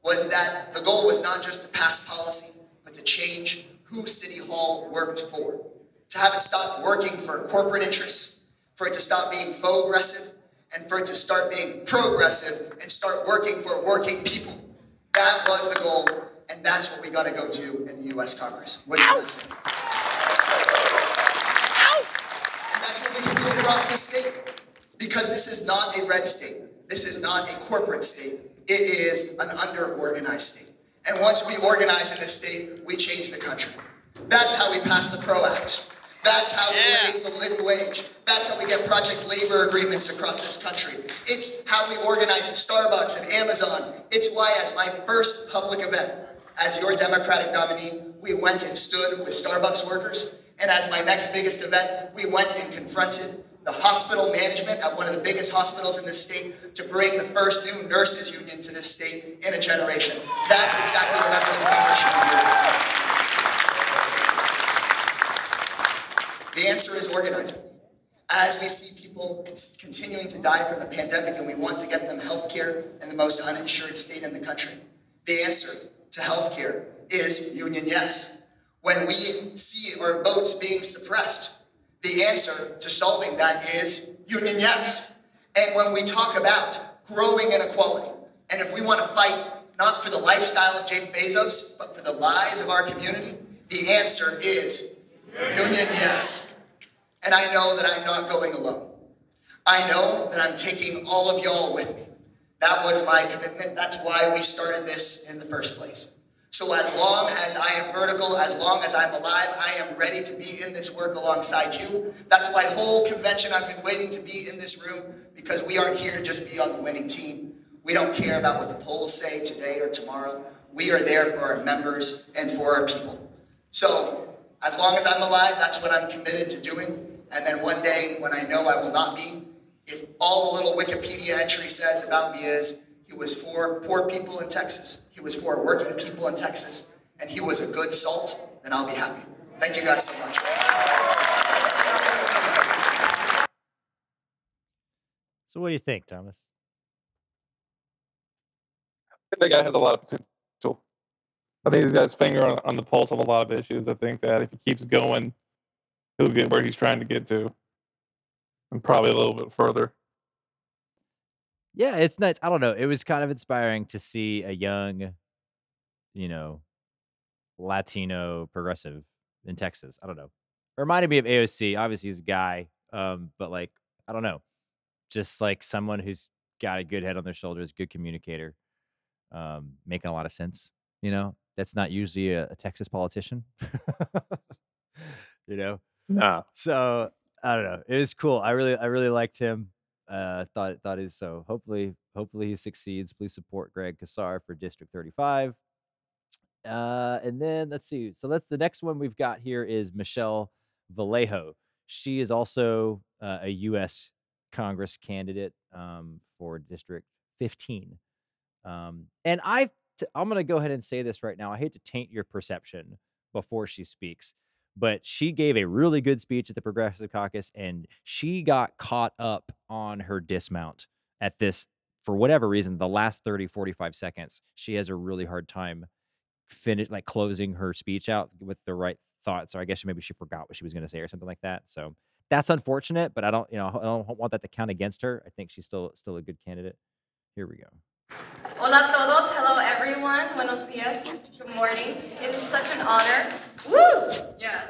was that the goal was not just to pass policy, but to change who City Hall worked for. To have it stop working for corporate interests, for it to stop being faux-gressive, and for it to start being progressive and start working for working people. That was the goal, and that's what we got to go do in the U.S. Congress. What do you guys think? And that's what we can do across the state, because this is not a red state. This is not a corporate state. It is an under-organized state. And once we organize in this state, we change the country. That's how we passed the PRO Act. That's how we raise the living wage. That's how we get project labor agreements across this country. It's how we organize at Starbucks and Amazon. It's why, as my first public event, as your Democratic nominee, we went and stood with Starbucks workers. And as my next biggest event, we went and confronted the hospital management at one of the biggest hospitals in this state to bring the first new nurses union to this state in a generation. That's exactly what members of Congress should be doing. The answer is organizing. As we see people continuing to die from the pandemic and we want to get them health care in the most uninsured state in the country, the answer to health care is union yes. When we see our votes being suppressed, the answer to solving that is union yes. And when we talk about growing inequality, and if we want to fight not for the lifestyle of Jeff Bezos, but for the lies of our community, the answer is union yes. And I know that I'm not going alone. I know that I'm taking all of y'all with me. That was my commitment. That's why we started this in the first place. So as long as I am vertical, as long as I'm alive, I am ready to be in this work alongside you. That's my whole convention. I've been waiting to be in this room because we aren't here to just be on the winning team. We don't care about what the polls say today or tomorrow. We are there for our members and for our people. So as long as I'm alive, that's what I'm committed to doing. And then one day when I know I will not be, if all the little Wikipedia entry says about me is, he was for poor people in Texas. He was for working people in Texas. And he was a good salt, and I'll be happy. Thank you guys so much. So what do you think, Thomas? I think that guy has a lot of potential. I think he's got his finger on the pulse of a lot of issues. I think that if he keeps going, he'll get where he's trying to get to. And probably a little bit further. Yeah, it's nuts. I don't know. It was kind of inspiring to see a young, Latino progressive in Texas. I don't know. It reminded me of AOC. Obviously, he's a guy, but I don't know. Just like someone who's got a good head on their shoulders, good communicator, making a lot of sense. That's not usually a Texas politician. Nah. So I don't know. It was cool. I really liked him. Thought is so. Hopefully he succeeds. Please support Greg Casar for District 35. And then let's see. So that's the next one we've got here is Michelle Vallejo. She is also a U.S. Congress candidate for District 15. And I'm going to go ahead and say this right now. I hate to taint your perception before she speaks, but she gave a really good speech at the Progressive Caucus, and she got caught up on her dismount at this, for whatever reason, the last 30, 45 seconds. She has a really hard time closing her speech out with the right thoughts, or I guess maybe she forgot what she was going to say or something like that. So that's unfortunate, but I don't want that to count against her. I think she's still a good candidate. Here we go. Hola todos. Hello, everyone. Buenos dias. Good morning. It is such an honor. Woo! Yes.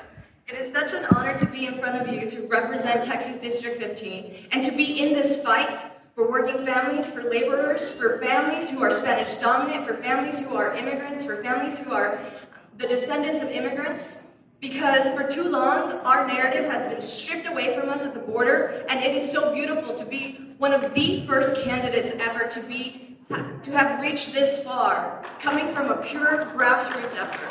It is such an honor to be in front of you, to represent Texas District 15, and to be in this fight for working families, for laborers, for families who are Spanish dominant, for families who are immigrants, for families who are the descendants of immigrants. Because for too long, our narrative has been stripped away from us at the border, and it is so beautiful to be one of the first candidates ever to have reached this far, coming from a pure grassroots effort.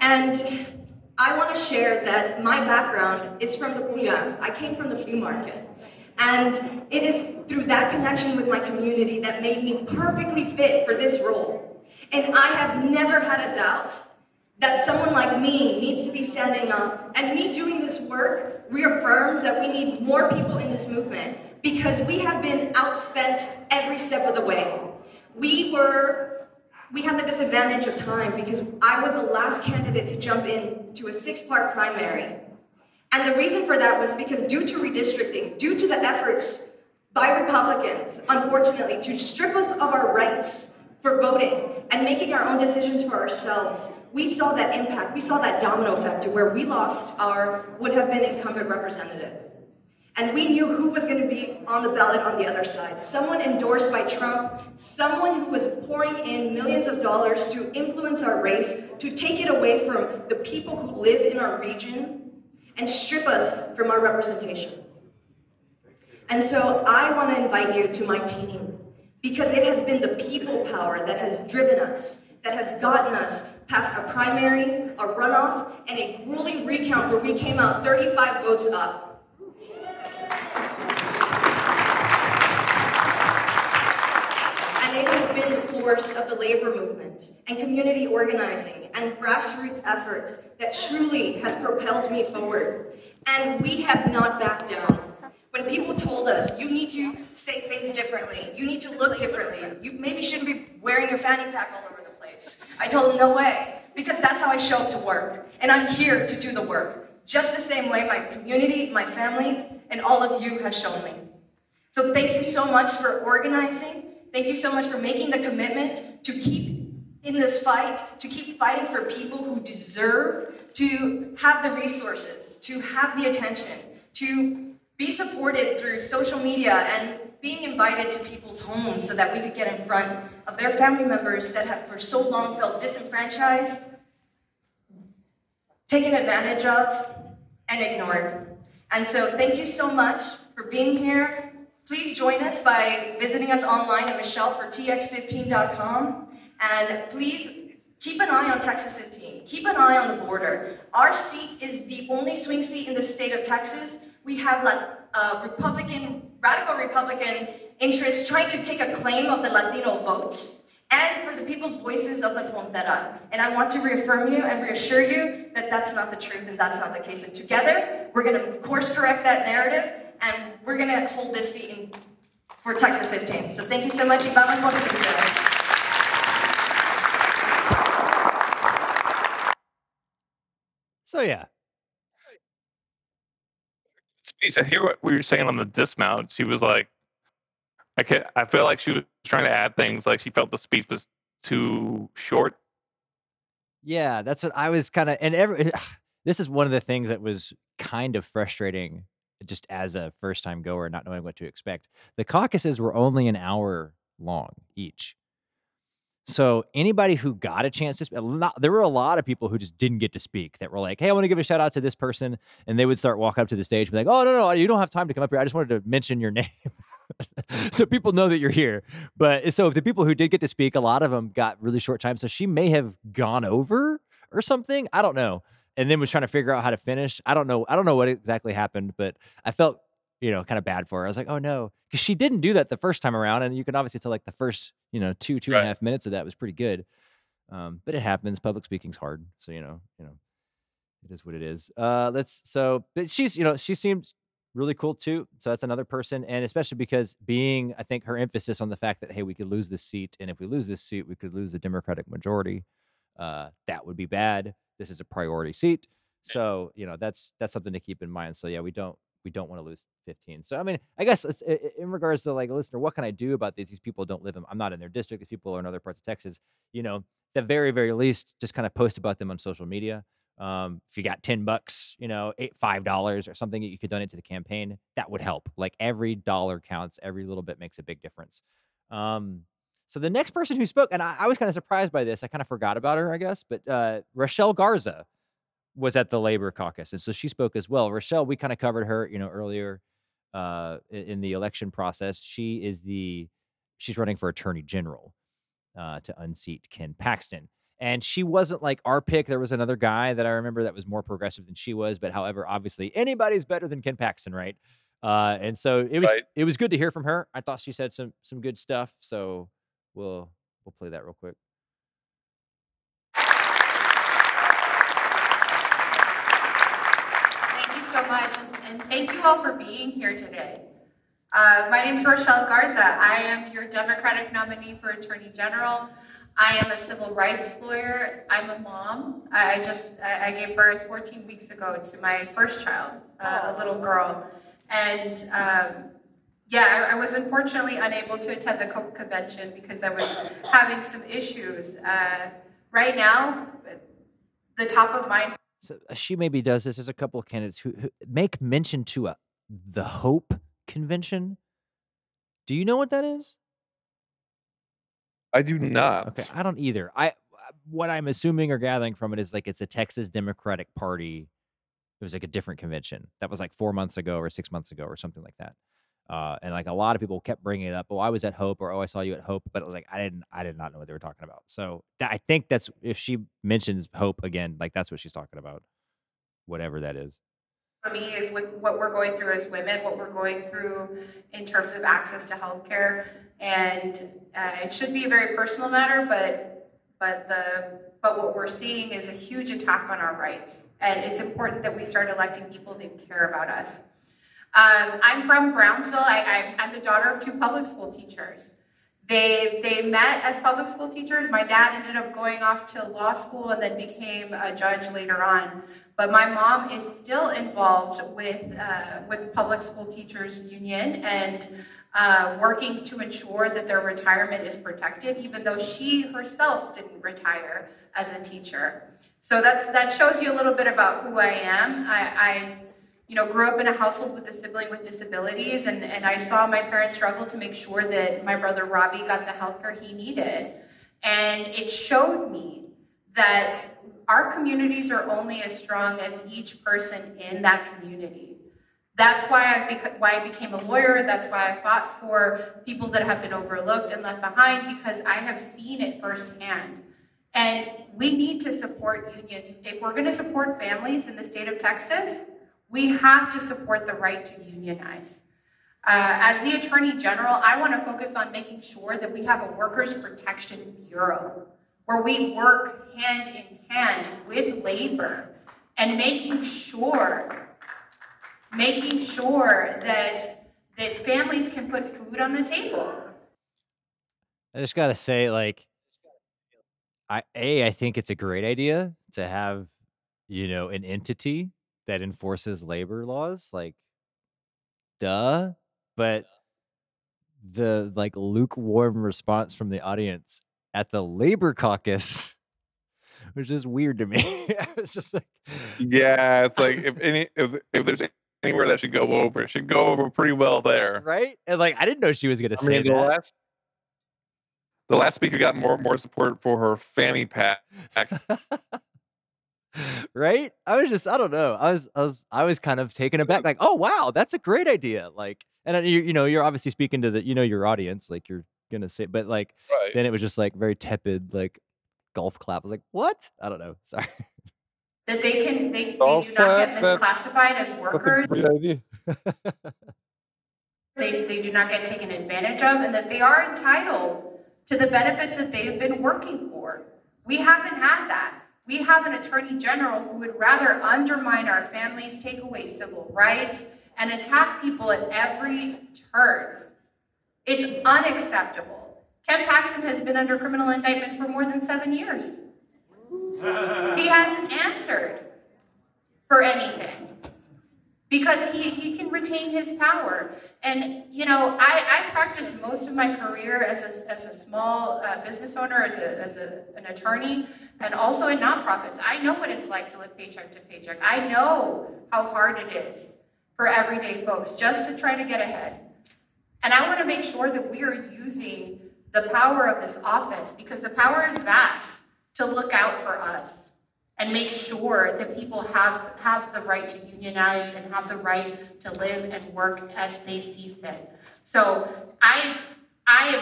And I want to share that my background is from the Pullman. I came from the flea market. And it is through that connection with my community that made me perfectly fit for this role. And I have never had a doubt that someone like me needs to be standing up, and me doing this work reaffirms that we need more people in this movement, because we have been outspent every step of the way. We had the disadvantage of time because I was the last candidate to jump in to a 6-part primary. And the reason for that was because due to redistricting, due to the efforts by Republicans, unfortunately, to strip us of our rights for voting and making our own decisions for ourselves, we saw that impact, we saw that domino effect to where we lost our would-have-been incumbent representative. And we knew who was going to be on the ballot on the other side. Someone endorsed by Trump, someone who was pouring in millions of dollars to influence our race, to take it away from the people who live in our region and strip us from our representation. And so I want to invite you to my team, because it has been the people power that has driven us, that has gotten us passed a primary, a runoff, and a grueling recount where we came out 35 votes up. It has been the force of the labor movement and community organizing and grassroots efforts that truly has propelled me forward. And we have not backed down. When people told us, you need to say things differently, you need to look differently, you maybe shouldn't be wearing your fanny pack all over the place, I told them, no way, because that's how I show up to work. And I'm here to do the work, just the same way my community, my family, and all of you have shown me. So thank you so much for organizing. Thank you so much for making the commitment to keep in this fight, to keep fighting for people who deserve to have the resources, to have the attention, to be supported through social media and being invited to people's homes so that we could get in front of their family members that have for so long felt disenfranchised, taken advantage of, and ignored. And so thank you so much for being here. Please join us by visiting us online at michellefortx15.com. And please keep an eye on Texas 15. Keep an eye on the border. Our seat is the only swing seat in the state of Texas. We have radical Republican interests trying to take a claim of the Latino vote and for the people's voices of the frontera. And I want to reaffirm you and reassure you that that's not the truth and that's not the case. And together, we're going to course correct that narrative. And we're going to hold this seat for Texas 15. So thank you so much. So, yeah. I hear what we were saying on the dismount. She was like, I feel like she was trying to add things. Like she felt the speech was too short. Yeah, that's what I was kind of. And this is one of the things that was kind of frustrating. Just as a first-time goer, not knowing what to expect. The caucuses were only an hour long each. So anybody who got a chance to speak, there were a lot of people who just didn't get to speak that were like, hey, I want to give a shout-out to this person. And they would start walking up to the stage and be like, oh, no, you don't have time to come up here. I just wanted to mention your name. So people know that you're here. But so the people who did get to speak, a lot of them got really short time. So she may have gone over or something. I don't know. And then was trying to figure out how to finish. I don't know what exactly happened, but I felt, kind of bad for her. I was like, oh no, because she didn't do that the first time around. And you can obviously tell the first, two right. and a half minutes of that was pretty good. But it happens. Public speaking's hard. So, it is what it is. But she's, she seems really cool too. So that's another person. And especially because I think her emphasis on the fact that, hey, we could lose this seat. And if we lose this seat, we could lose the Democratic majority. That would be bad. This is a priority seat. So, that's something to keep in mind. So yeah, we don't want to lose 15. So, I mean, I guess it's, in regards to listener, what can I do about these? These people don't live in, I'm not in their district. These people are in other parts of Texas, the very, very least, just kind of post about them on social media. If you got $10, $5 or something that you could donate to the campaign, that would help. Every dollar counts, every little bit makes a big difference. So the next person who spoke, and I was kind of surprised by this. I kind of forgot about her, I guess. But Rochelle Garza was at the Labor Caucus, and so she spoke as well. Rochelle, we kind of covered her, earlier in the election process. She's running for Attorney General to unseat Ken Paxton, and she wasn't like our pick. There was another guy that I remember that was more progressive than she was. But however, obviously anybody's better than Ken Paxton, right? And so it was right. It was good to hear from her. I thought she said some good stuff. So. We'll play that real quick. Thank you so much, and thank you all for being here today. My name is Rochelle Garza. I am your Democratic nominee for Attorney General. I am a civil rights lawyer. I'm a mom. I gave birth 14 weeks ago to my first child, a little girl, and. I was unfortunately unable to attend the COPE convention because I was having some issues. Right now, the top of mind. So she maybe does this. There's a couple of candidates who make mention to the HOPE convention. Do you know what that is? I do not. Okay, I don't either. What I'm assuming or gathering from it is it's a Texas Democratic Party. It was a different convention. That was 4 months ago or 6 months ago or something like that. And like a lot of people kept bringing it up. Oh, I was at Hope, or oh, I saw you at Hope, but like I did not know what they were talking about. So I think that's, if she mentions Hope again, like that's what she's talking about, whatever that is. For me, is with what we're going through as women, what we're going through in terms of access to healthcare, and it should be a very personal matter, but what we're seeing is a huge attack on our rights, and it's important that we start electing people that care about us. I'm from Brownsville. I'm the daughter of two public school teachers. They met as public school teachers. My dad ended up going off to law school and then became a judge later on. But my mom is still involved with the Public School Teachers Union and working to ensure that their retirement is protected, even though she herself didn't retire as a teacher. So that shows you a little bit about who I am. I grew up in a household with a sibling with disabilities, and I saw my parents struggle to make sure that my brother Robbie got the health care he needed. And it showed me that our communities are only as strong as each person in that community. That's why I became a lawyer. That's why I fought for people that have been overlooked and left behind, because I have seen it firsthand. And we need to support unions. If we're going to support families in the state of Texas, we have to support the right to unionize. As the Attorney General, I want to focus on making sure that we have a Workers Protection Bureau, where we work hand in hand with labor and making sure that families can put food on the table. I just got to say, like, I think it's a great idea to have, an entity that enforces labor laws, like, duh. But the like lukewarm response from the audience at the Labor Caucus, which is weird to me. It's just like, yeah, it's like if there's anywhere that should go over, it should go over pretty well there, right? And like, I didn't know she was going to say that. The last speaker got more support for her fanny pack. Right? I was kind of taken aback, like, oh wow, that's a great idea. Like, and you're obviously speaking to the, your audience, like you're going to say, but like, right. Then it was just like very tepid, like golf clap. I was like, what? I don't know. Sorry. That they do not get misclassified as workers. Great idea. They do not get taken advantage of, and that they are entitled to the benefits that they have been working for. We haven't had that. We have an Attorney General who would rather undermine our families, take away civil rights, and attack people at every turn. It's unacceptable. Ken Paxton has been under criminal indictment for more than 7 years. He hasn't answered for anything because he can retain his power. And, I practiced most of my career as a small business owner, as an attorney, and also in nonprofits. I know what it's like to live paycheck to paycheck. I know how hard it is for everyday folks just to try to get ahead. And I want to make sure that we are using the power of this office, because the power is vast, to look out for us and make sure that people have the right to unionize and have the right to live and work as they see fit. So I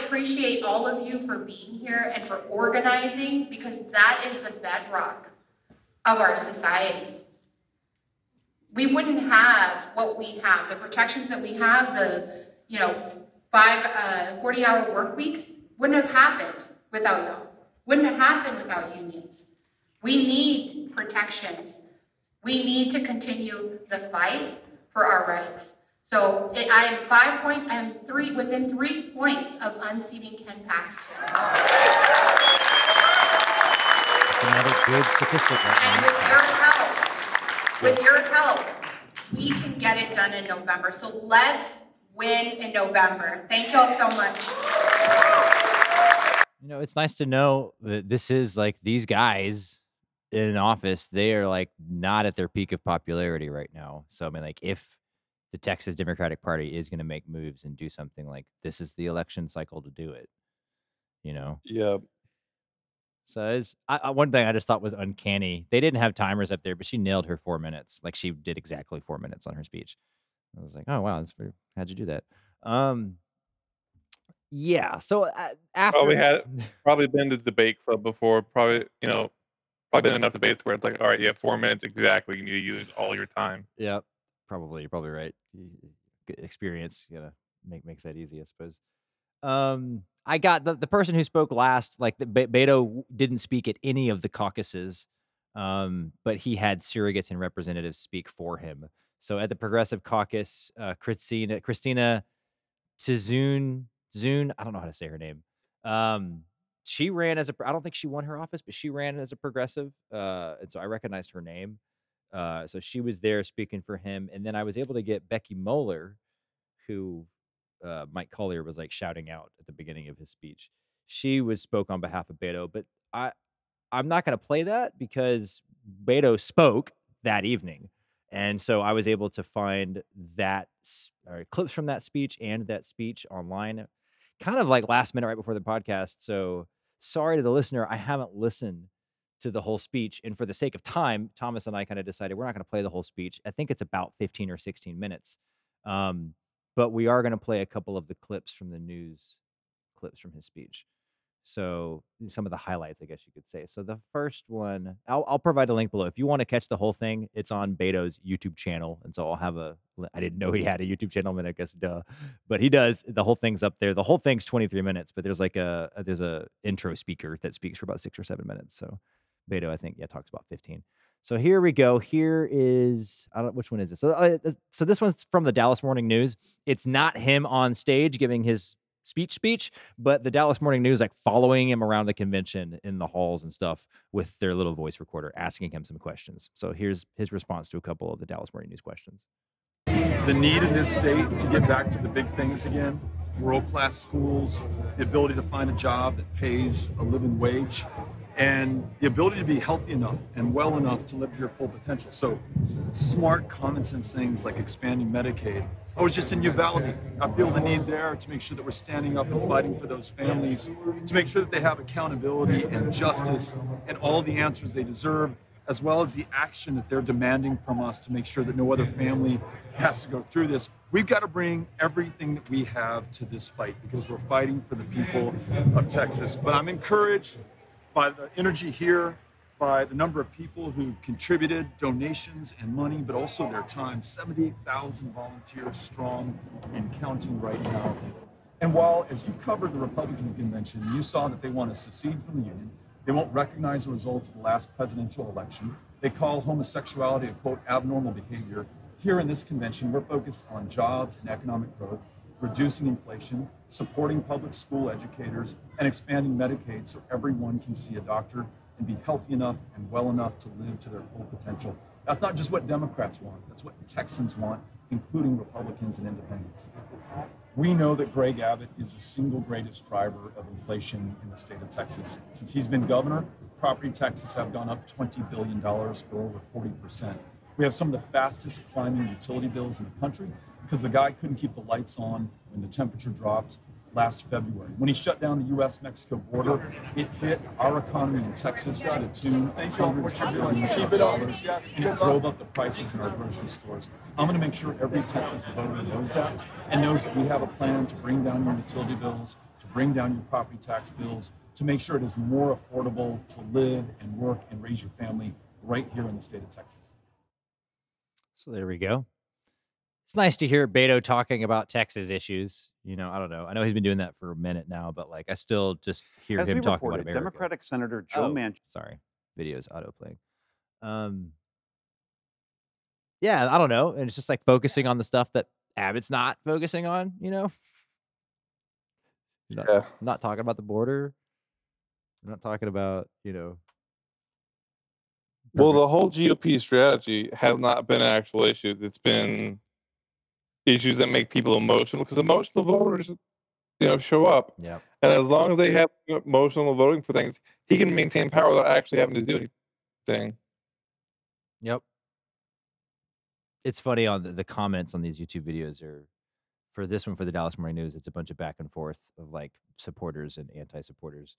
appreciate all of you for being here and for organizing, because that is the bedrock of our society. We wouldn't have what we have, the protections that we have, the 40-hour work weeks wouldn't have happened without y'all, wouldn't have happened without unions. We need protections. We need to continue the fight for our rights. So within 3 points of unseating Ken Paxton. Another good statistic. And with your help, we can get it done in November. So let's win in November. Thank you all so much. It's nice to know that this is like these guys in office, they are like not at their peak of popularity right now. So, I mean, like if the Texas Democratic Party is going to make moves and do something, like this is the election cycle to do it, Yeah. So one thing I just thought was uncanny. They didn't have timers up there, but she nailed her 4 minutes. Like she did exactly 4 minutes on her speech. I was like, oh, wow, how'd you do that? Yeah. So after probably been to debate club before. Probably been enough debates where it's like, all right, you have 4 minutes exactly. You need to use all your time. Yeah, probably. You're probably right. Experience, makes that easy, I suppose. I got the person who spoke last, Beto didn't speak at any of the caucuses, but he had surrogates and representatives speak for him. So at the Progressive Caucus, Christina Tizun, I don't know how to say her name. She ran as I don't think she won her office, but she ran as a progressive. And so I recognized her name. So she was there speaking for him. And then I was able to get Becky Moeller, who Mike Collier was shouting out at the beginning of his speech. She spoke on behalf of Beto, but I'm not going to play that because Beto spoke that evening. And so I was able to find clips from that speech and that speech online, kind of last minute right before the podcast. So sorry to the listener, I haven't listened to the whole speech. And for the sake of time, Thomas and I kind of decided we're not going to play the whole speech. I think it's about 15 or 16 minutes. But we are going to play a couple of the clips from his speech. So some of the highlights, I guess you could say. So the first one, I'll provide a link below. If you want to catch the whole thing, it's on Beto's YouTube channel. And so I'll have I didn't know he had a YouTube channel, but I guess, duh. But he does. The whole thing's up there. The whole thing's 23 minutes, but there's there's a intro speaker that speaks for about 6 or 7 minutes. So Beto, I think, talks about 15. So here we go. Here is, I don't know, which one is this? So this one's from the Dallas Morning News. It's not him on stage giving his speech, but the Dallas Morning News following him around the convention in the halls and stuff with their little voice recorder asking him some questions. So here's his response to a couple of the Dallas Morning News questions. The need in this state to get back to the big things again, world-class schools, the ability to find a job that pays a living wage, and the ability to be healthy enough and well enough to live to your full potential. So smart, common sense things like expanding Medicaid. I was just in Uvalde. I feel the need there to make sure that we're standing up and fighting for those families, to make sure that they have accountability and justice and all the answers they deserve, as well as the action that they're demanding from us to make sure that no other family has to go through this. We've got to bring everything that we have to this fight because we're fighting for the people of Texas. But I'm encouraged by the energy here, by the number of people who contributed donations and money, but also their time. 78,000 volunteers strong and counting right now. And while, as you covered the Republican convention, you saw that they want to secede from the union, they won't recognize the results of the last presidential election, they call homosexuality a, quote, abnormal behavior. Here in this convention, we're focused on jobs and economic growth, reducing inflation, supporting public school educators, and expanding Medicaid so everyone can see a doctor and be healthy enough and well enough to live to their full potential. That's not just what Democrats want, that's what Texans want, including Republicans and independents. We know that Greg Abbott is the single greatest driver of inflation in the state of Texas. Since he's been governor, property taxes have gone up $20 billion or over 40%. We have some of the fastest climbing utility bills in the country because the guy couldn't keep the lights on when the temperature dropped last February. When he shut down the US-Mexico border, it hit our economy in Texas to the tune of hundreds of billions of dollars, and it drove up the prices in our grocery stores. I'm going to make sure every Texas voter knows that and knows that we have a plan to bring down your utility bills, to bring down your property tax bills, to make sure it is more affordable to live and work and raise your family right here in the state of Texas. So there we go. It's nice to hear Beto talking about Texas issues. I don't know. I know he's been doing that for a minute now, but I still just hear him talking about America. Democratic Senator Joe Manchin. Sorry, video's auto playing. Yeah, I don't know. And it's just focusing on the stuff that Abbott's not focusing on. Not talking about the border. I'm not talking about Well, the whole GOP strategy has not been actual issues. It's been issues that make people emotional because emotional voters, show up. Yeah. And as long as they have emotional voting for things, he can maintain power without actually having to do anything. Yep. It's funny on the comments on these YouTube videos are for this one for the Dallas Morning News. It's a bunch of back and forth of supporters and anti-supporters.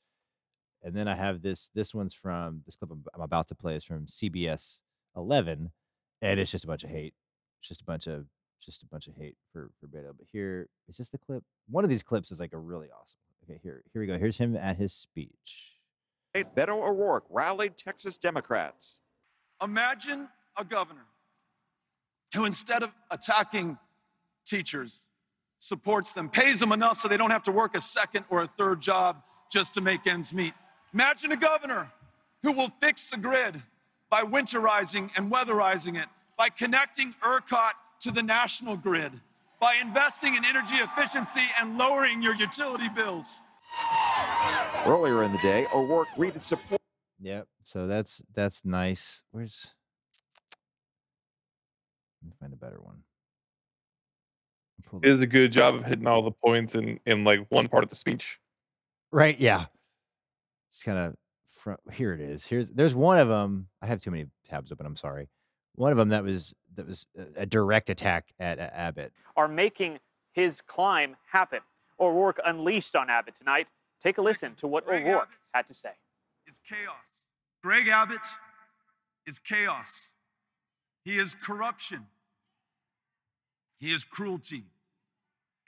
And then I have this one's from this clip I'm about to play is from CBS 11. And it's just a bunch of hate. It's just a bunch of just a bunch of hate for Beto. But here, is this the clip? One of these clips is like a really awesome one. Okay, here we go. Here's him at his speech. Hey, Beto O'Rourke rallied Texas Democrats. Imagine a governor who, instead of attacking teachers, supports them, pays them enough so they don't have to work a second or a third job just to make ends meet. Imagine a governor who will fix the grid by winterizing and weatherizing it, by connecting ERCOT to the national grid, by investing in energy efficiency and lowering your utility bills. Earlier in the day, O'Rourke greeted support. Yep, so that's nice. Where's... Let me find a better one. It does a good job of hitting all the points in like one part of the speech. Right, yeah. It's kind of... Here it is. There's one of them. I have too many tabs open. I'm sorry. One of them that was a direct attack at Abbott. Are making his climb happen. O'Rourke unleashed on Abbott tonight. Take a listen to what Greg O'Rourke had to say. It's chaos. Greg Abbott is chaos. He is corruption. He is cruelty.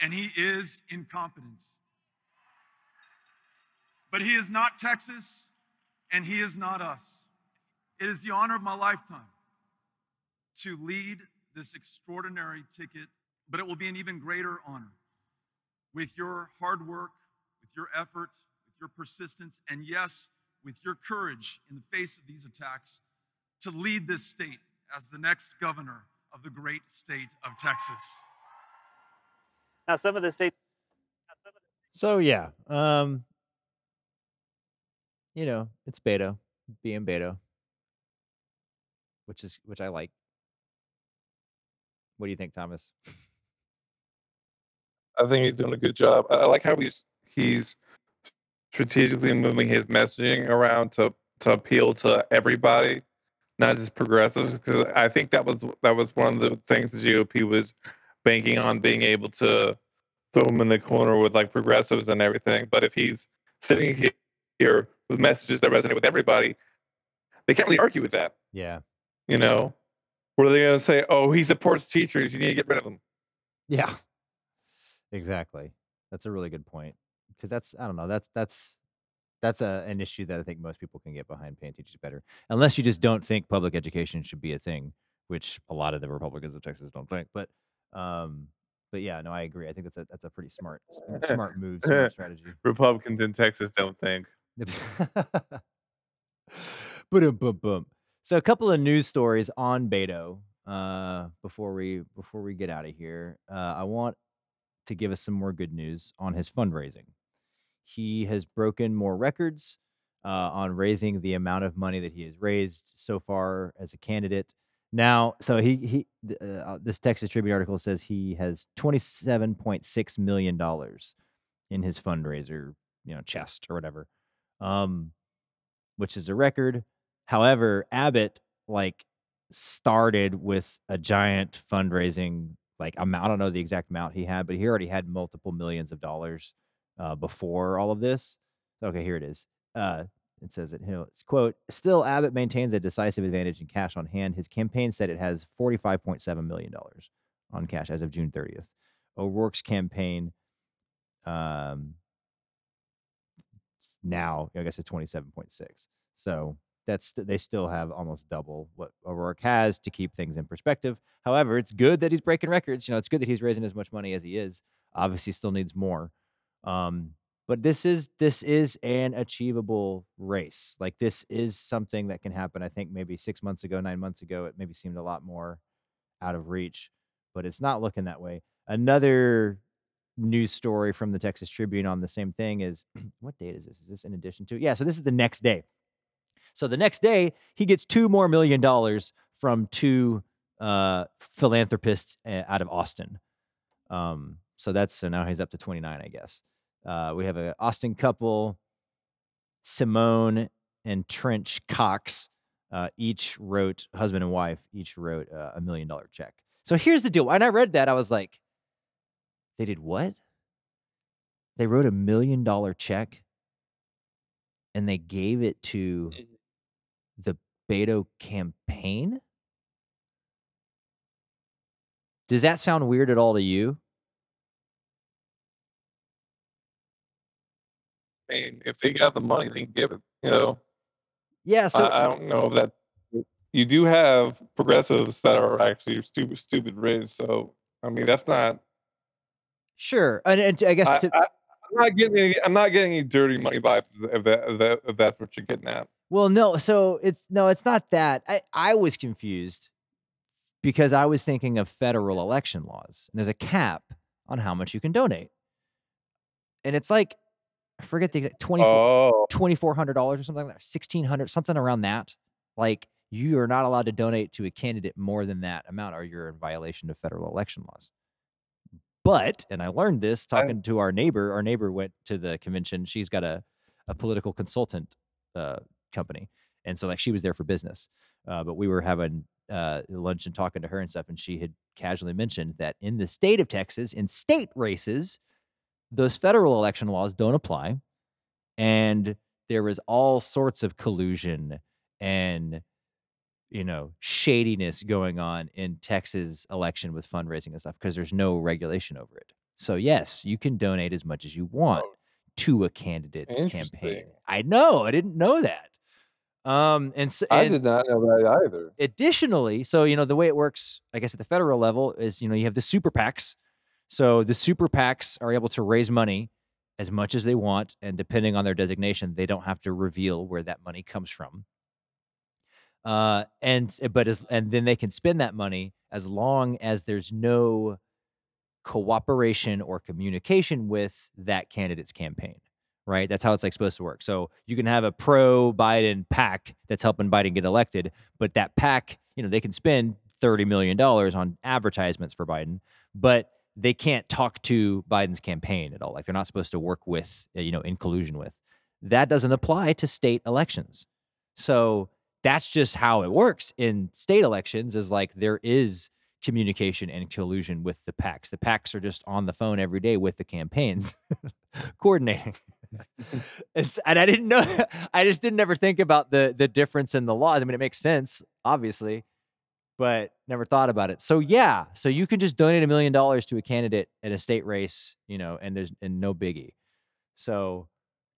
And he is incompetence. But he is not Texas. And he is not us. It is the honor of my lifetime to lead this extraordinary ticket, but it will be an even greater honor with your hard work, with your effort, with your persistence, and yes, with your courage in the face of these attacks to lead this state as the next governor of the great state of Texas. Now, some of the states. So, yeah. You know, it's Beto, being Beto, which I like. What do you think, Thomas? I think he's doing a good job. I like how he's strategically moving his messaging around to appeal to everybody, not just progressives, because I think that was one of the things the GOP was banking on, being able to throw him in the corner with like progressives and everything. But if he's sitting here with messages that resonate with everybody, they can't really argue with that. Yeah. You know, where they're going to say, oh, he supports teachers, you need to get rid of them. Yeah, exactly. That's a really good point. Because that's an issue that I think most people can get behind, paying teachers better. Unless you just don't think public education should be a thing, which a lot of the Republicans of Texas don't think. But yeah, no, I agree. I think that's a pretty smart move, smart strategy. Republicans in Texas don't think. So a couple of news stories on Beto before we get out of here. I want to give us some more good news on his fundraising. He has broken more records on raising the amount of money that he has raised so far as a candidate. Now, so he this Texas Tribune article says he has $27.6 million in his fundraiser, you know, chest or whatever. Which is a record. However, Abbott like started with a giant fundraising like amount. I don't know the exact amount he had, but he already had multiple millions of dollars before all of this. Okay, here it is. It says it. You know, it's quote. Still, Abbott maintains a decisive advantage in cash on hand. His campaign said it has $45.7 million on cash as of June 30th. O'Rourke's campaign. Now, I guess it's 27.6. So they still have almost double what O'Rourke has to keep things in perspective. However, it's good that he's breaking records. You know, it's good that he's raising as much money as he is. Obviously, still needs more. But this is an achievable race. Like this is something that can happen. I think maybe 6 months ago, 9 months ago, it maybe seemed a lot more out of reach, but it's not looking that way. Another news story from the Texas Tribune on the same thing is, what date is this? Is this in addition to? Yeah, so this is the next day. So the next day, he gets $2 more million from two philanthropists out of Austin. So now he's up to 29, I guess. We have an Austin couple, Simone and Trench Cox, husband and wife, each wrote a $1 million check. So here's the deal. When I read that, I was like, they did what? They wrote $1 million check and they gave it to the Beto campaign? Does that sound weird at all to you? I mean, if they got the money, they can give it, you know. Yeah, so I don't know that you do have progressives that are actually stupid rich. So, I mean, that's not. Sure. And I guess I'm not getting any dirty money vibes if that's what you're getting at. Well, no. So it's not that. I was confused because I was thinking of federal election laws, and there's a cap on how much you can donate. And it's like, I forget the exact $2,400 or something like that, $1,600, something around that. Like, you are not allowed to donate to a candidate more than that amount, or you're in violation of federal election laws. But, and I learned this talking to our neighbor went to the convention. She's got a political consultant company. And so, like, she was there for business. But we were having lunch and talking to her and stuff. And she had casually mentioned that in the state of Texas, in state races, those federal election laws don't apply. And there was all sorts of collusion and, you know, shadiness going on in Texas election with fundraising and stuff because there's no regulation over it. So, yes, you can donate as much as you want to a candidate's campaign. I know. I didn't know that. And so, I did not know that either. Additionally, so, you know, the way it works, I guess, at the federal level is, you know, you have the super PACs. So the super PACs are able to raise money as much as they want, and depending on their designation, they don't have to reveal where that money comes from. And then they can spend that money as long as there's no cooperation or communication with that candidate's campaign, right? That's how it's like supposed to work. So you can have a pro-Biden PAC that's helping Biden get elected, but that PAC, you know, they can spend $30 million on advertisements for Biden, but they can't talk to Biden's campaign at all. Like, they're not supposed to work with, you know, in collusion with. That doesn't apply to state elections. So that's just how it works in state elections, is like there is communication and collusion with the PACs. The PACs are just on the phone every day with the campaigns coordinating. And I didn't know that. I just didn't ever think about the difference in the laws. I mean, it makes sense, obviously, but never thought about it. So, yeah. So you can just donate $1 million to a candidate at a state race, you know, and there's no biggie. So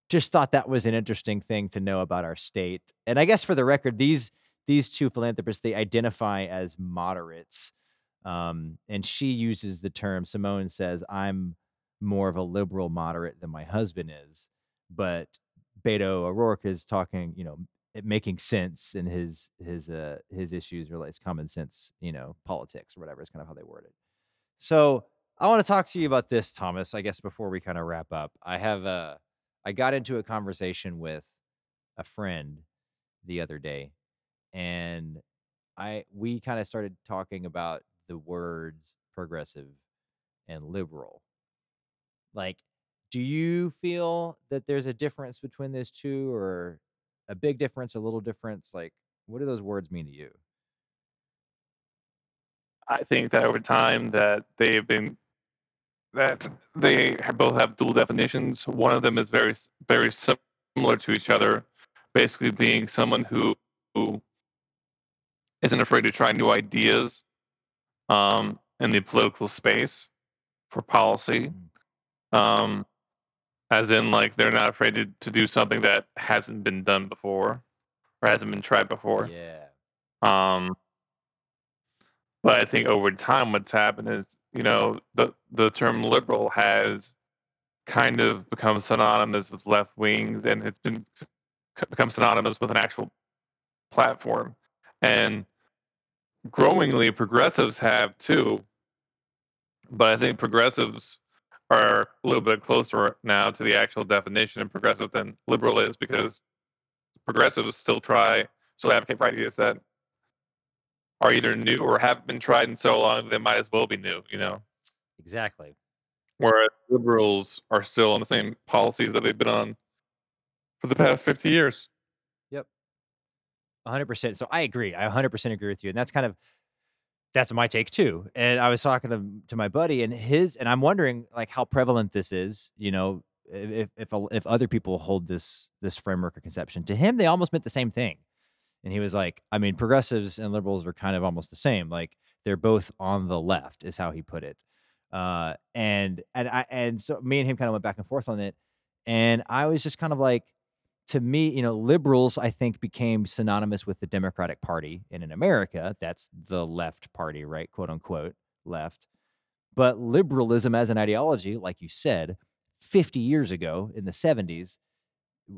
just thought that was an interesting thing to know about our state. And I guess for the record, these two philanthropists, they identify as moderates. And she uses the term, Simone says, I'm more of a liberal moderate than my husband is. But Beto O'Rourke is talking, you know, making sense, and his issues relates common sense, you know, politics or whatever is kind of how they word it. So I want to talk to you about this, Thomas, I guess, before we kind of wrap up. I got into a conversation with a friend the other day, and we kind of started talking about the words progressive and liberal. Like, do you feel that there's a difference between those two, or a big difference, a little difference? Like, what do those words mean to you? I think that over time that they both have dual definitions. One of them is very, very similar to each other, basically being someone who isn't afraid to try new ideas in the political space for policy. As in, like, they're not afraid to do something that hasn't been done before or hasn't been tried before. Yeah. But I think over time what's happened is, you know, the term liberal has kind of become synonymous with left wings, and it's become synonymous with an actual platform. And growingly, progressives have too. But I think progressives are a little bit closer now to the actual definition of progressive than liberal is, because progressives still advocate for ideas that are either new or haven't been tried in so long they might as well be new, you know? Exactly. Whereas liberals are still on the same policies that they've been on for the past 50 years. Yep. 100%. So I agree. I 100% agree with you. And that's my take too. And I was talking to my buddy and I'm wondering, like, how prevalent this is, you know, if other people hold this framework or conception. To him, they almost meant the same thing. And he was like, I mean, progressives and liberals are kind of almost the same. Like, They're both on the left, is how he put it. And so me and him kind of went back and forth on it. And I was just kind of like, to me, you know, liberals, I think, became synonymous with the Democratic Party. And in America, that's the left party, right? Quote unquote left. But liberalism as an ideology, like you said, 50 years ago in the 70s,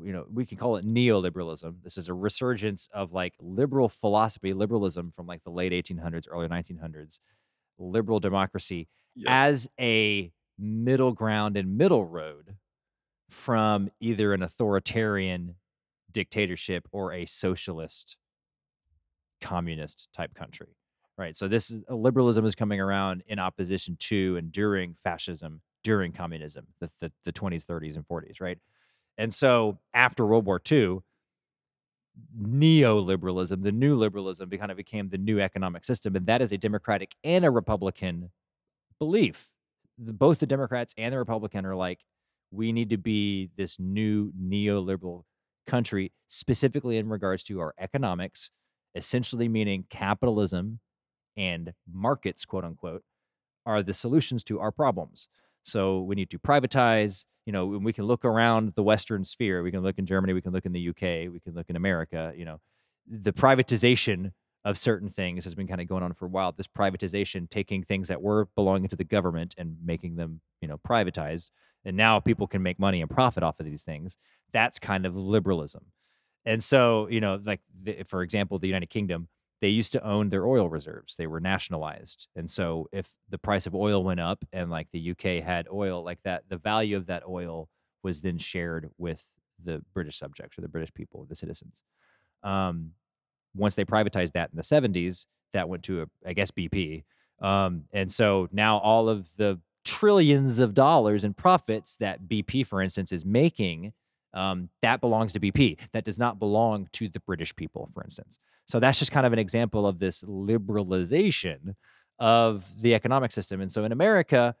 you know, we can call it neoliberalism. This is a resurgence of like liberal philosophy, liberalism from like the late 1800s, early 1900s, liberal democracy as a middle ground and middle road from either an authoritarian dictatorship or a socialist communist type country, right? So this is, liberalism is coming around in opposition to and during fascism, during communism, the 20s, 30s, and 40s, right? And so after World War II, neoliberalism, the new liberalism, kind of became the new economic system, and that is a Democratic and a Republican belief. Both the Democrats and the Republican are like, we need to be this new neoliberal country, specifically in regards to our economics, essentially meaning capitalism and markets, quote unquote, are the solutions to our problems. So we need to privatize, you know, we can look around the Western sphere. We can look in Germany, we can look in the UK, we can look in America, you know, the privatization of certain things has been kind of going on for a while. This privatization, taking things that were belonging to the government and making them, you know, privatized. And now people can make money and profit off of these things. That's kind of liberalism. And so, you know, like, for example, the United Kingdom, they used to own their oil reserves. They were nationalized. And so if the price of oil went up and like the UK had oil like that, the value of that oil was then shared with the British subjects or the British people, the citizens. Once they privatized that in the 70s, that went to, I guess, BP. And so now all of the trillions of dollars in profits that BP, for instance, is making, that belongs to BP. That does not belong to the British people, for instance. So that's just kind of an example of this liberalization of the economic system. And so in America,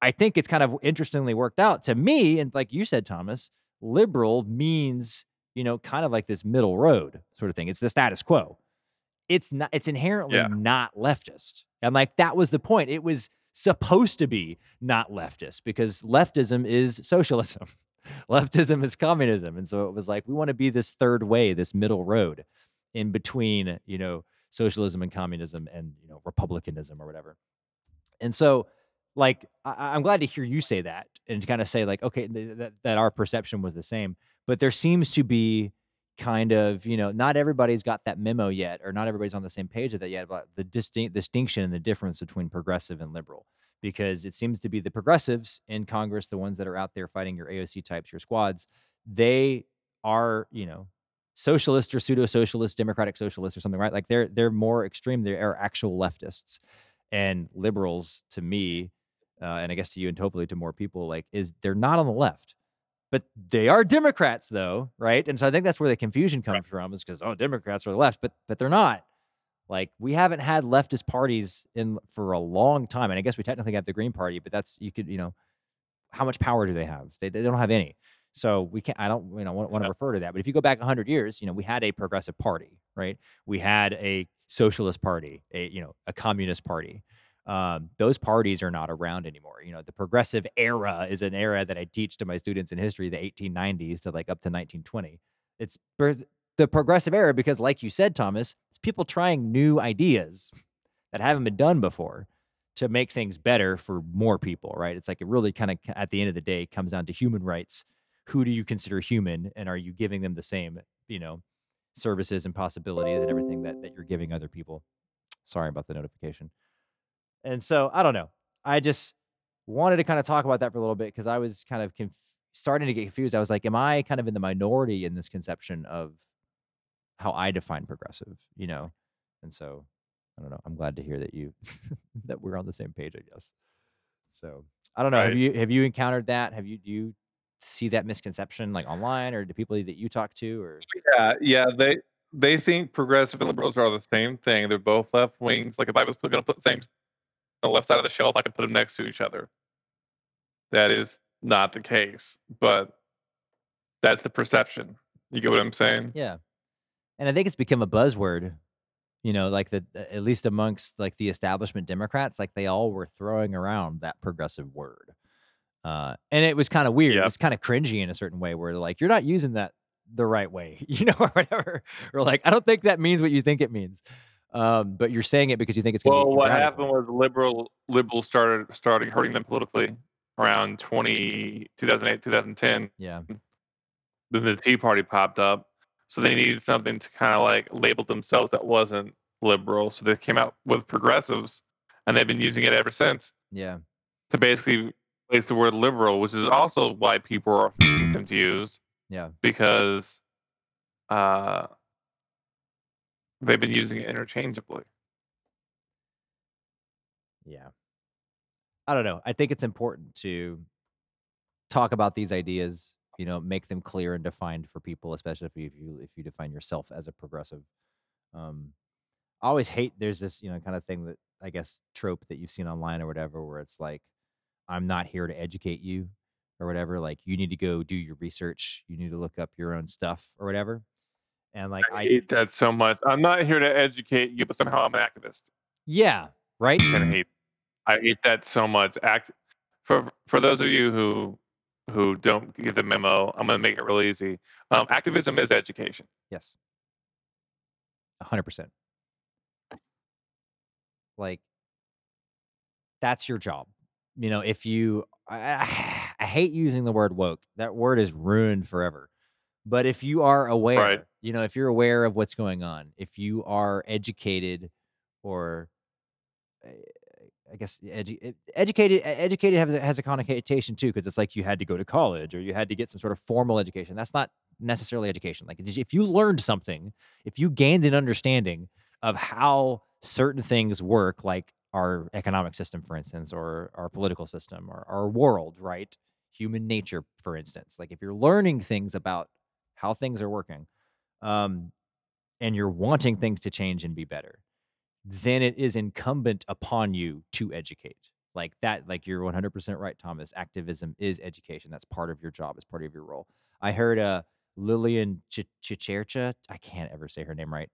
I think it's kind of interestingly worked out to me. And like you said, Thomas, liberal means, you know, kind of like this middle road sort of thing. It's the status quo. It's not, it's inherently not leftist. And like, that was the point. It was supposed to be not leftist because leftism is socialism. Leftism is communism. And so it was like, we want to be this third way, this middle road in between, you know, socialism and communism and, you know, republicanism or whatever. And so like, I'm glad to hear you say that and to kind of say like, okay, that our perception was the same, but there seems to be kind of, you know, not everybody's got that memo yet, or not everybody's on the same page of that yet, about the distinction and the difference between progressive and liberal, because it seems to be the progressives in Congress, the ones that are out there fighting your AOC types, your squads, they are, you know, socialist or pseudo-socialist, democratic socialist or something, right? Like they're more extreme. They are actual leftists. And liberals, to me, and I guess to you and hopefully to more people, like, is they're not on the left. But they are Democrats, though, right? And so I think that's where the confusion comes from, is because, oh, Democrats are the left, but they're not. Like, we haven't had leftist parties in for a long time. And I guess we technically have the Green Party, but that's, you could, you know, how much power do they have? They don't have any. So we can't, I don't, you know, want to refer to that. But if you go back 100 years, you know, we had a progressive party, right? We had a socialist party, a communist party. Those parties are not around anymore. You know, the progressive era is an era that I teach to my students in history, the 1890s to like up to 1920. It's the progressive era because, like you said, Thomas, it's people trying new ideas that haven't been done before to make things better for more people, right? It's like it really kind of, at the end of the day, comes down to human rights. Who do you consider human, and are you giving them the same, you know, services and possibilities and everything that you're giving other people? Sorry about the notification. And so, I don't know. I just wanted to kind of talk about that for a little bit because I was kind of starting to get confused. I was like, am I kind of in the minority in this conception of how I define progressive, you know? And so, I don't know. I'm glad to hear that you, that we're on the same page, I guess. So, I don't know. Right. Have you encountered that? Do you see that misconception like online or to people that you talk to? Or Yeah. They think progressive and liberals are all the same thing. They're both left wings. Like if I was going to put things the left side of the shelf, I could put them next to each other. That is not the case, but that's the perception. You get what I'm saying? Yeah. And I think it's become a buzzword you know, like the, at least amongst like the establishment Democrats, like they all were throwing around that progressive word. And it was kind of weird. Yep. It was kind of cringy in a certain way where like, you're not using that the right way, you know, or whatever. Or like, I don't think that means what you think it means. But you're saying it because you think it's going to be. Well, what happened was liberals started hurting them politically around 2008, 2010. Yeah. Then the Tea Party popped up. So they needed something to kind of like label themselves that wasn't liberal. So they came out with progressives, and they've been using it ever since. Yeah. To basically place the word liberal, which is also why people are confused. Yeah. Because they've been using it interchangeably. Yeah. I don't know. I think it's important to talk about these ideas, you know, make them clear and defined for people, especially if you define yourself as a progressive. I always hate, there's this, you know, kind of thing that I guess trope that you've seen online or whatever, where it's like, I'm not here to educate you or whatever. Like, you need to go do your research. You need to look up your own stuff or whatever. And like, I hate that so much. I'm not here to educate you, but somehow I'm an activist. Yeah, right. I hate that so much. For those of you who don't get the memo, I'm gonna make it real easy. Activism is education. Yes, 100%. Like, that's your job. You know, if you, I hate using the word woke. That word is ruined forever. But if you are aware, right, you know, if you're aware of what's going on, if you are educated, or I guess educated has a connotation too, because it's like you had to go to college or you had to get some sort of formal education. That's not necessarily education. Like, if you learned something, if you gained an understanding of how certain things work, like our economic system, for instance, or our political system, or our world, right? Human nature, for instance. Like, if you're learning things about how things are working, and you're wanting things to change and be better, then it is incumbent upon you to educate. Like that, like, you're 100% right, Thomas. Activism is education. That's part of your job. It's part of your role. I heard Lillian Chichercha, I can't ever say her name right,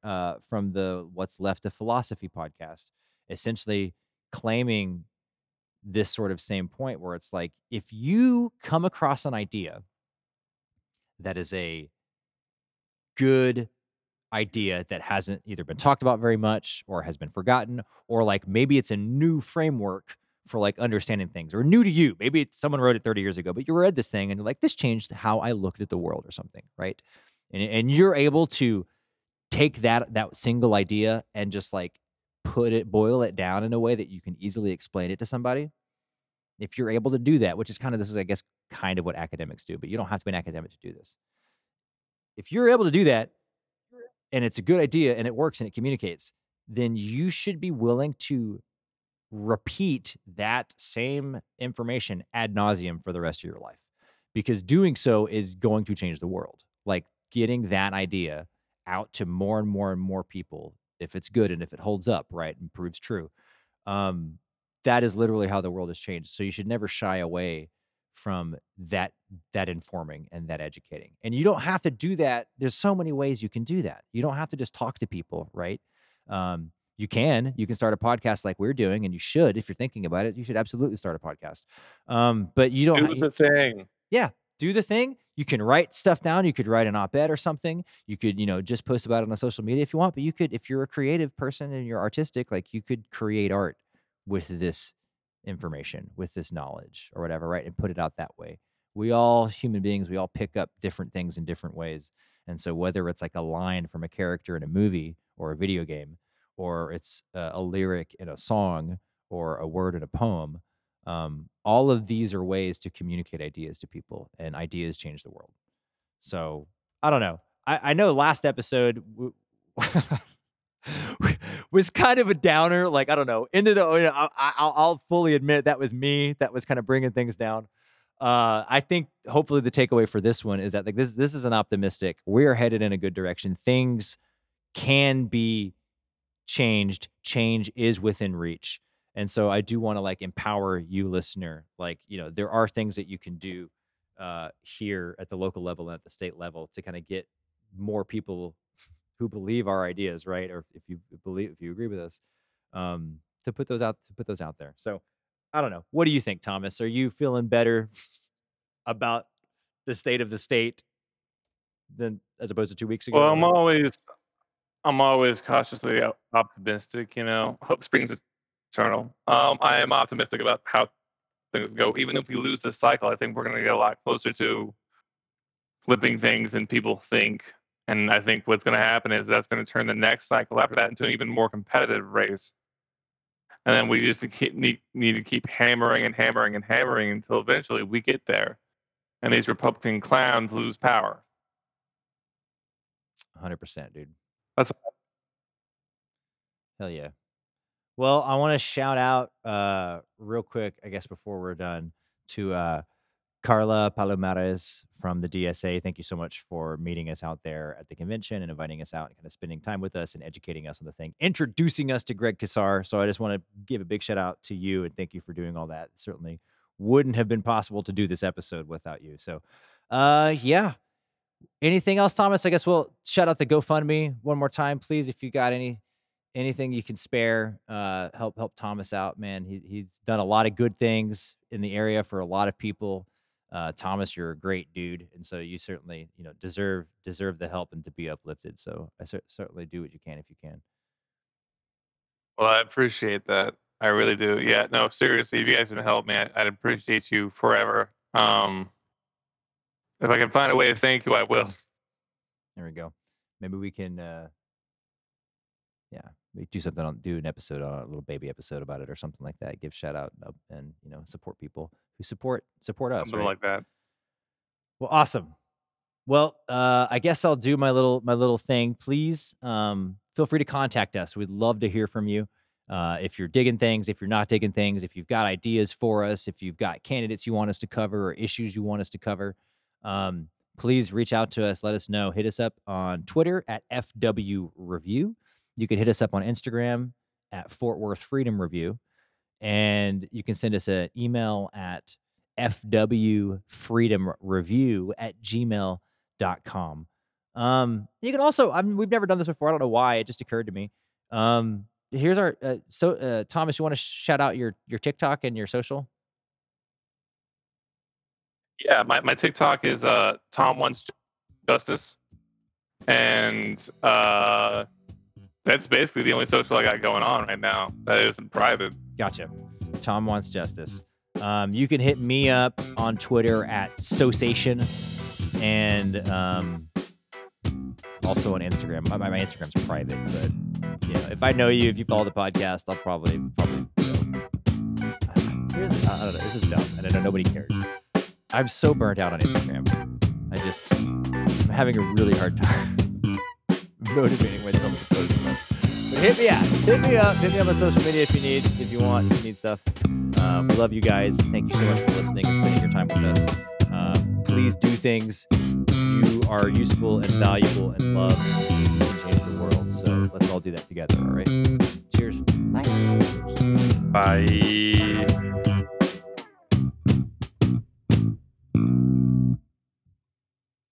from the What's Left of Philosophy podcast, essentially claiming this sort of same point where it's like, if you come across an idea that is a good idea that hasn't either been talked about very much or has been forgotten, or like maybe it's a new framework for like understanding things, or new to you, maybe it's someone wrote it 30 years ago, but you read this thing and you're like, this changed how I looked at the world or something, right? And you're able to take that single idea and just like boil it down in a way that you can easily explain it to somebody. If you're able to do that, which is I guess what academics do, but you don't have to be an academic to do this. If you're able to do that, and it's a good idea and it works and it communicates, then you should be willing to repeat that same information ad nauseum for the rest of your life, because doing so is going to change the world. Like, getting that idea out to more and more and more people, if it's good and if it holds up, right, and proves true, that is literally how the world has changed. So you should never shy away from that informing and that educating. And you don't have to do that. There's so many ways you can do that. You don't have to just talk to people, right? You can start a podcast like we're doing, and you should, if you're thinking about it, you should absolutely start a podcast. But you don't do the thing. Yeah, do the thing. You can write stuff down. You could write an op-ed or something. You could, you know, just post about it on social media if you want, but you could, if you're a creative person and you're artistic, like, you could create art with this information, with this knowledge or whatever, right? And put it out that way. We all, human beings, we all pick up different things in different ways. And so whether it's like a line from a character in a movie or a video game, or it's a lyric in a song, or a word in a poem, all of these are ways to communicate ideas to people, and ideas change the world. So I don't know. I know last episode was kind of a downer. Like, I don't know. I'll fully admit that was me. That was kind of bringing things down. I think hopefully the takeaway for this one is that, like, this is an optimistic. We're headed in a good direction. Things can be changed. Change is within reach. And so I do want to, like, empower you, listener. Like, you know, there are things that you can do here at the local level and at the state level to kind of get more people who believe our ideas, right? Or if you agree with us, to put those out, there. So I don't know. What do you think, Thomas? Are you feeling better about the state of the state than as opposed to 2 weeks ago? Well, I'm always cautiously optimistic, you know. Hope springs eternal. I am optimistic about how things go. Even if we lose this cycle, I think we're going to get a lot closer to flipping things than people think. And I think what's going to happen is that's going to turn the next cycle after that into an even more competitive race. And then we just need to keep hammering and hammering and hammering until eventually we get there. And these Republican clowns lose power. 100%, dude. That's hell yeah. Well, I want to shout out real quick, I guess, before we're done, to Carla Palomares from the DSA. Thank you so much for meeting us out there at the convention and inviting us out and kind of spending time with us and educating us on the thing, introducing us to Greg Casar. So I just want to give a big shout out to you and thank you for doing all that. It certainly wouldn't have been possible to do this episode without you. So, yeah. Anything else, Thomas? I guess we'll shout out the GoFundMe one more time, please, if you got anything you can spare. Help Thomas out, man. He's done a lot of good things in the area for a lot of people. Thomas, you're a great dude, and so you certainly, you know, deserve the help and to be uplifted. So I certainly do what you can if you can. Well, I appreciate that. I really do. Yeah, no, seriously, if you guys would help me, I'd appreciate you forever. If I can find a way to thank you, I will. There we go. Maybe we can, we do something do an episode on a little baby episode about it or something like that. Give shout out and, you know, support people who support us. Something right? Like that. Well, awesome. Well, I guess I'll do my little thing. Please, feel free to contact us. We'd love to hear from you. If you're digging things, if you're not digging things, if you've got ideas for us, if you've got candidates you want us to cover or issues you want us to cover, please reach out to us. Let us know. Hit us up on Twitter at FW Review. You can hit us up on Instagram at Fort Worth Freedom Review. And you can send us an email at fwfreedomreview@gmail.com. You can also, we've never done this before. I don't know why. It just occurred to me. Here's our, Thomas, you want to shout out your TikTok and your social? Yeah, my TikTok is Tom Wants Justice, and that's basically the only social I got going on right now that isn't private. Gotcha. Tom Wants Justice. You can hit me up on Twitter at Sosation, and also on Instagram. My Instagram's private, but you know, if I know you, if you follow the podcast, I'll probably. I don't know. This is dumb, and I know nobody cares. I'm so burnt out on Instagram. I'm having a really hard time motivating myself to post stuff. But hit me up on social media if you need stuff. We love you guys. Thank you so much for listening and spending your time with us. Please do things. You are useful and valuable and loved and change the world. So let's all do that together. All right. Cheers. Bye. Bye.